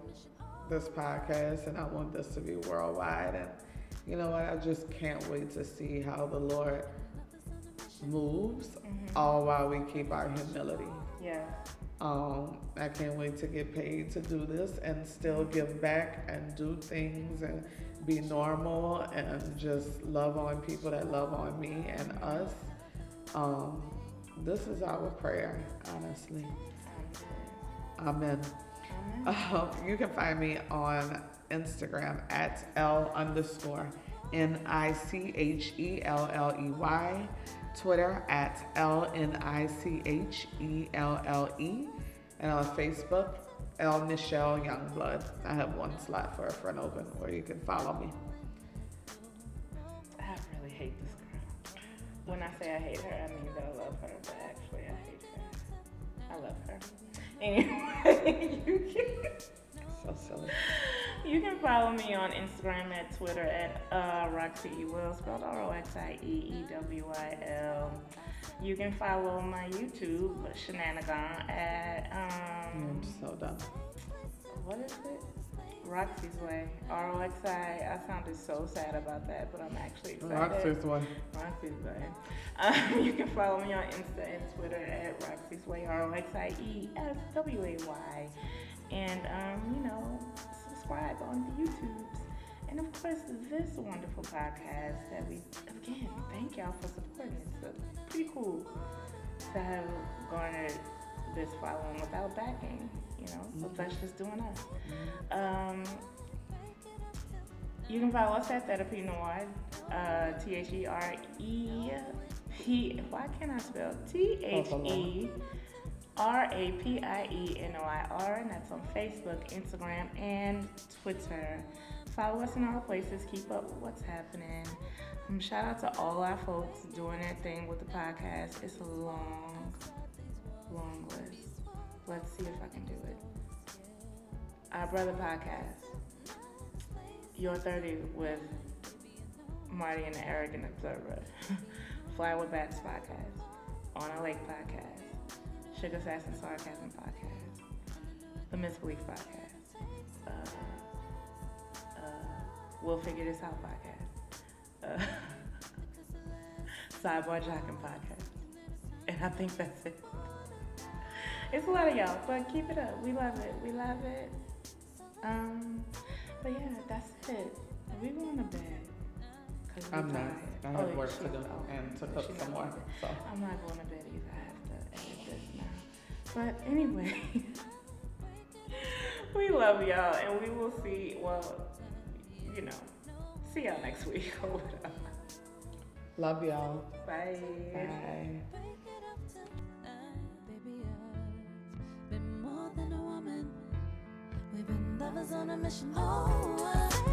this podcast and I want this to be worldwide. And you know what? I just can't wait to see how the Lord moves, mm-hmm. all while we keep our humility. Yeah. Um, I can't wait to get paid to do this and still give back and do things and be normal and just love on people that love on me and us. Um, this is our prayer, honestly. Amen. Amen. Uh, you can find me on Instagram at L underscore N I C H E L L E Y. Twitter at L N I C H E L L E. And on Facebook, L Nichelle Youngblood. I have one slot for a friend open where you can follow me. I really hate this girl. When I say I hate her, I mean that I love her, but actually I hate her. I love her. Anyway, you can, so silly. You can follow me on Instagram at Twitter at uh, Roxie E. Will, spelled R O X I E E W I L. You can follow my YouTube, Shenanigan, at... Um, You're so dumb. What is it? Roxy's Way. R O X I. I sounded so sad about that, but I'm actually excited. Roxy's Way. Roxy's Way. Um, you can follow me on Insta and Twitter at Roxy's Way. R O X I E S W A Y. And, um, you know, subscribe on the YouTubes. And, of course, this wonderful podcast that we, again, thank y'all for supporting. It's pretty cool to have garnered this following without backing. You know, so that's just doing us. Um, you can follow us at Therapy Noir, uh, T H E R E P, why can't I spell? T H E R A P I E N O I R, and that's on Facebook, Instagram, and Twitter. Follow us in all the places. Keep up with what's happening. Um, shout out to all our folks doing their thing with the podcast. It's a long, long list. Let's see if I can do it. Our Brother Podcast. Your thirty with Marty and the Arrogant Observer. Fly with Bats Podcast. On the Lake Podcast. Sugar, Sass, and Sarcasm Podcast. The Misbelief Podcast. Uh, uh, we'll Figure This Out Podcast. Uh, Sidebar Jockin' Podcast. And I think that's it. It's a lot of y'all, but keep it up. We love it. We love it. Um, but yeah, that's it. Are we going to bed? Cause I'm not. I have oh, work to do and to cook some more. So. I'm not going to bed either. I have to edit this now. But anyway, we love y'all, and we will see. Well, you know, see y'all next week. Love y'all. Bye. Bye. Been more than a woman. We've been lovers on a mission. Oh, I-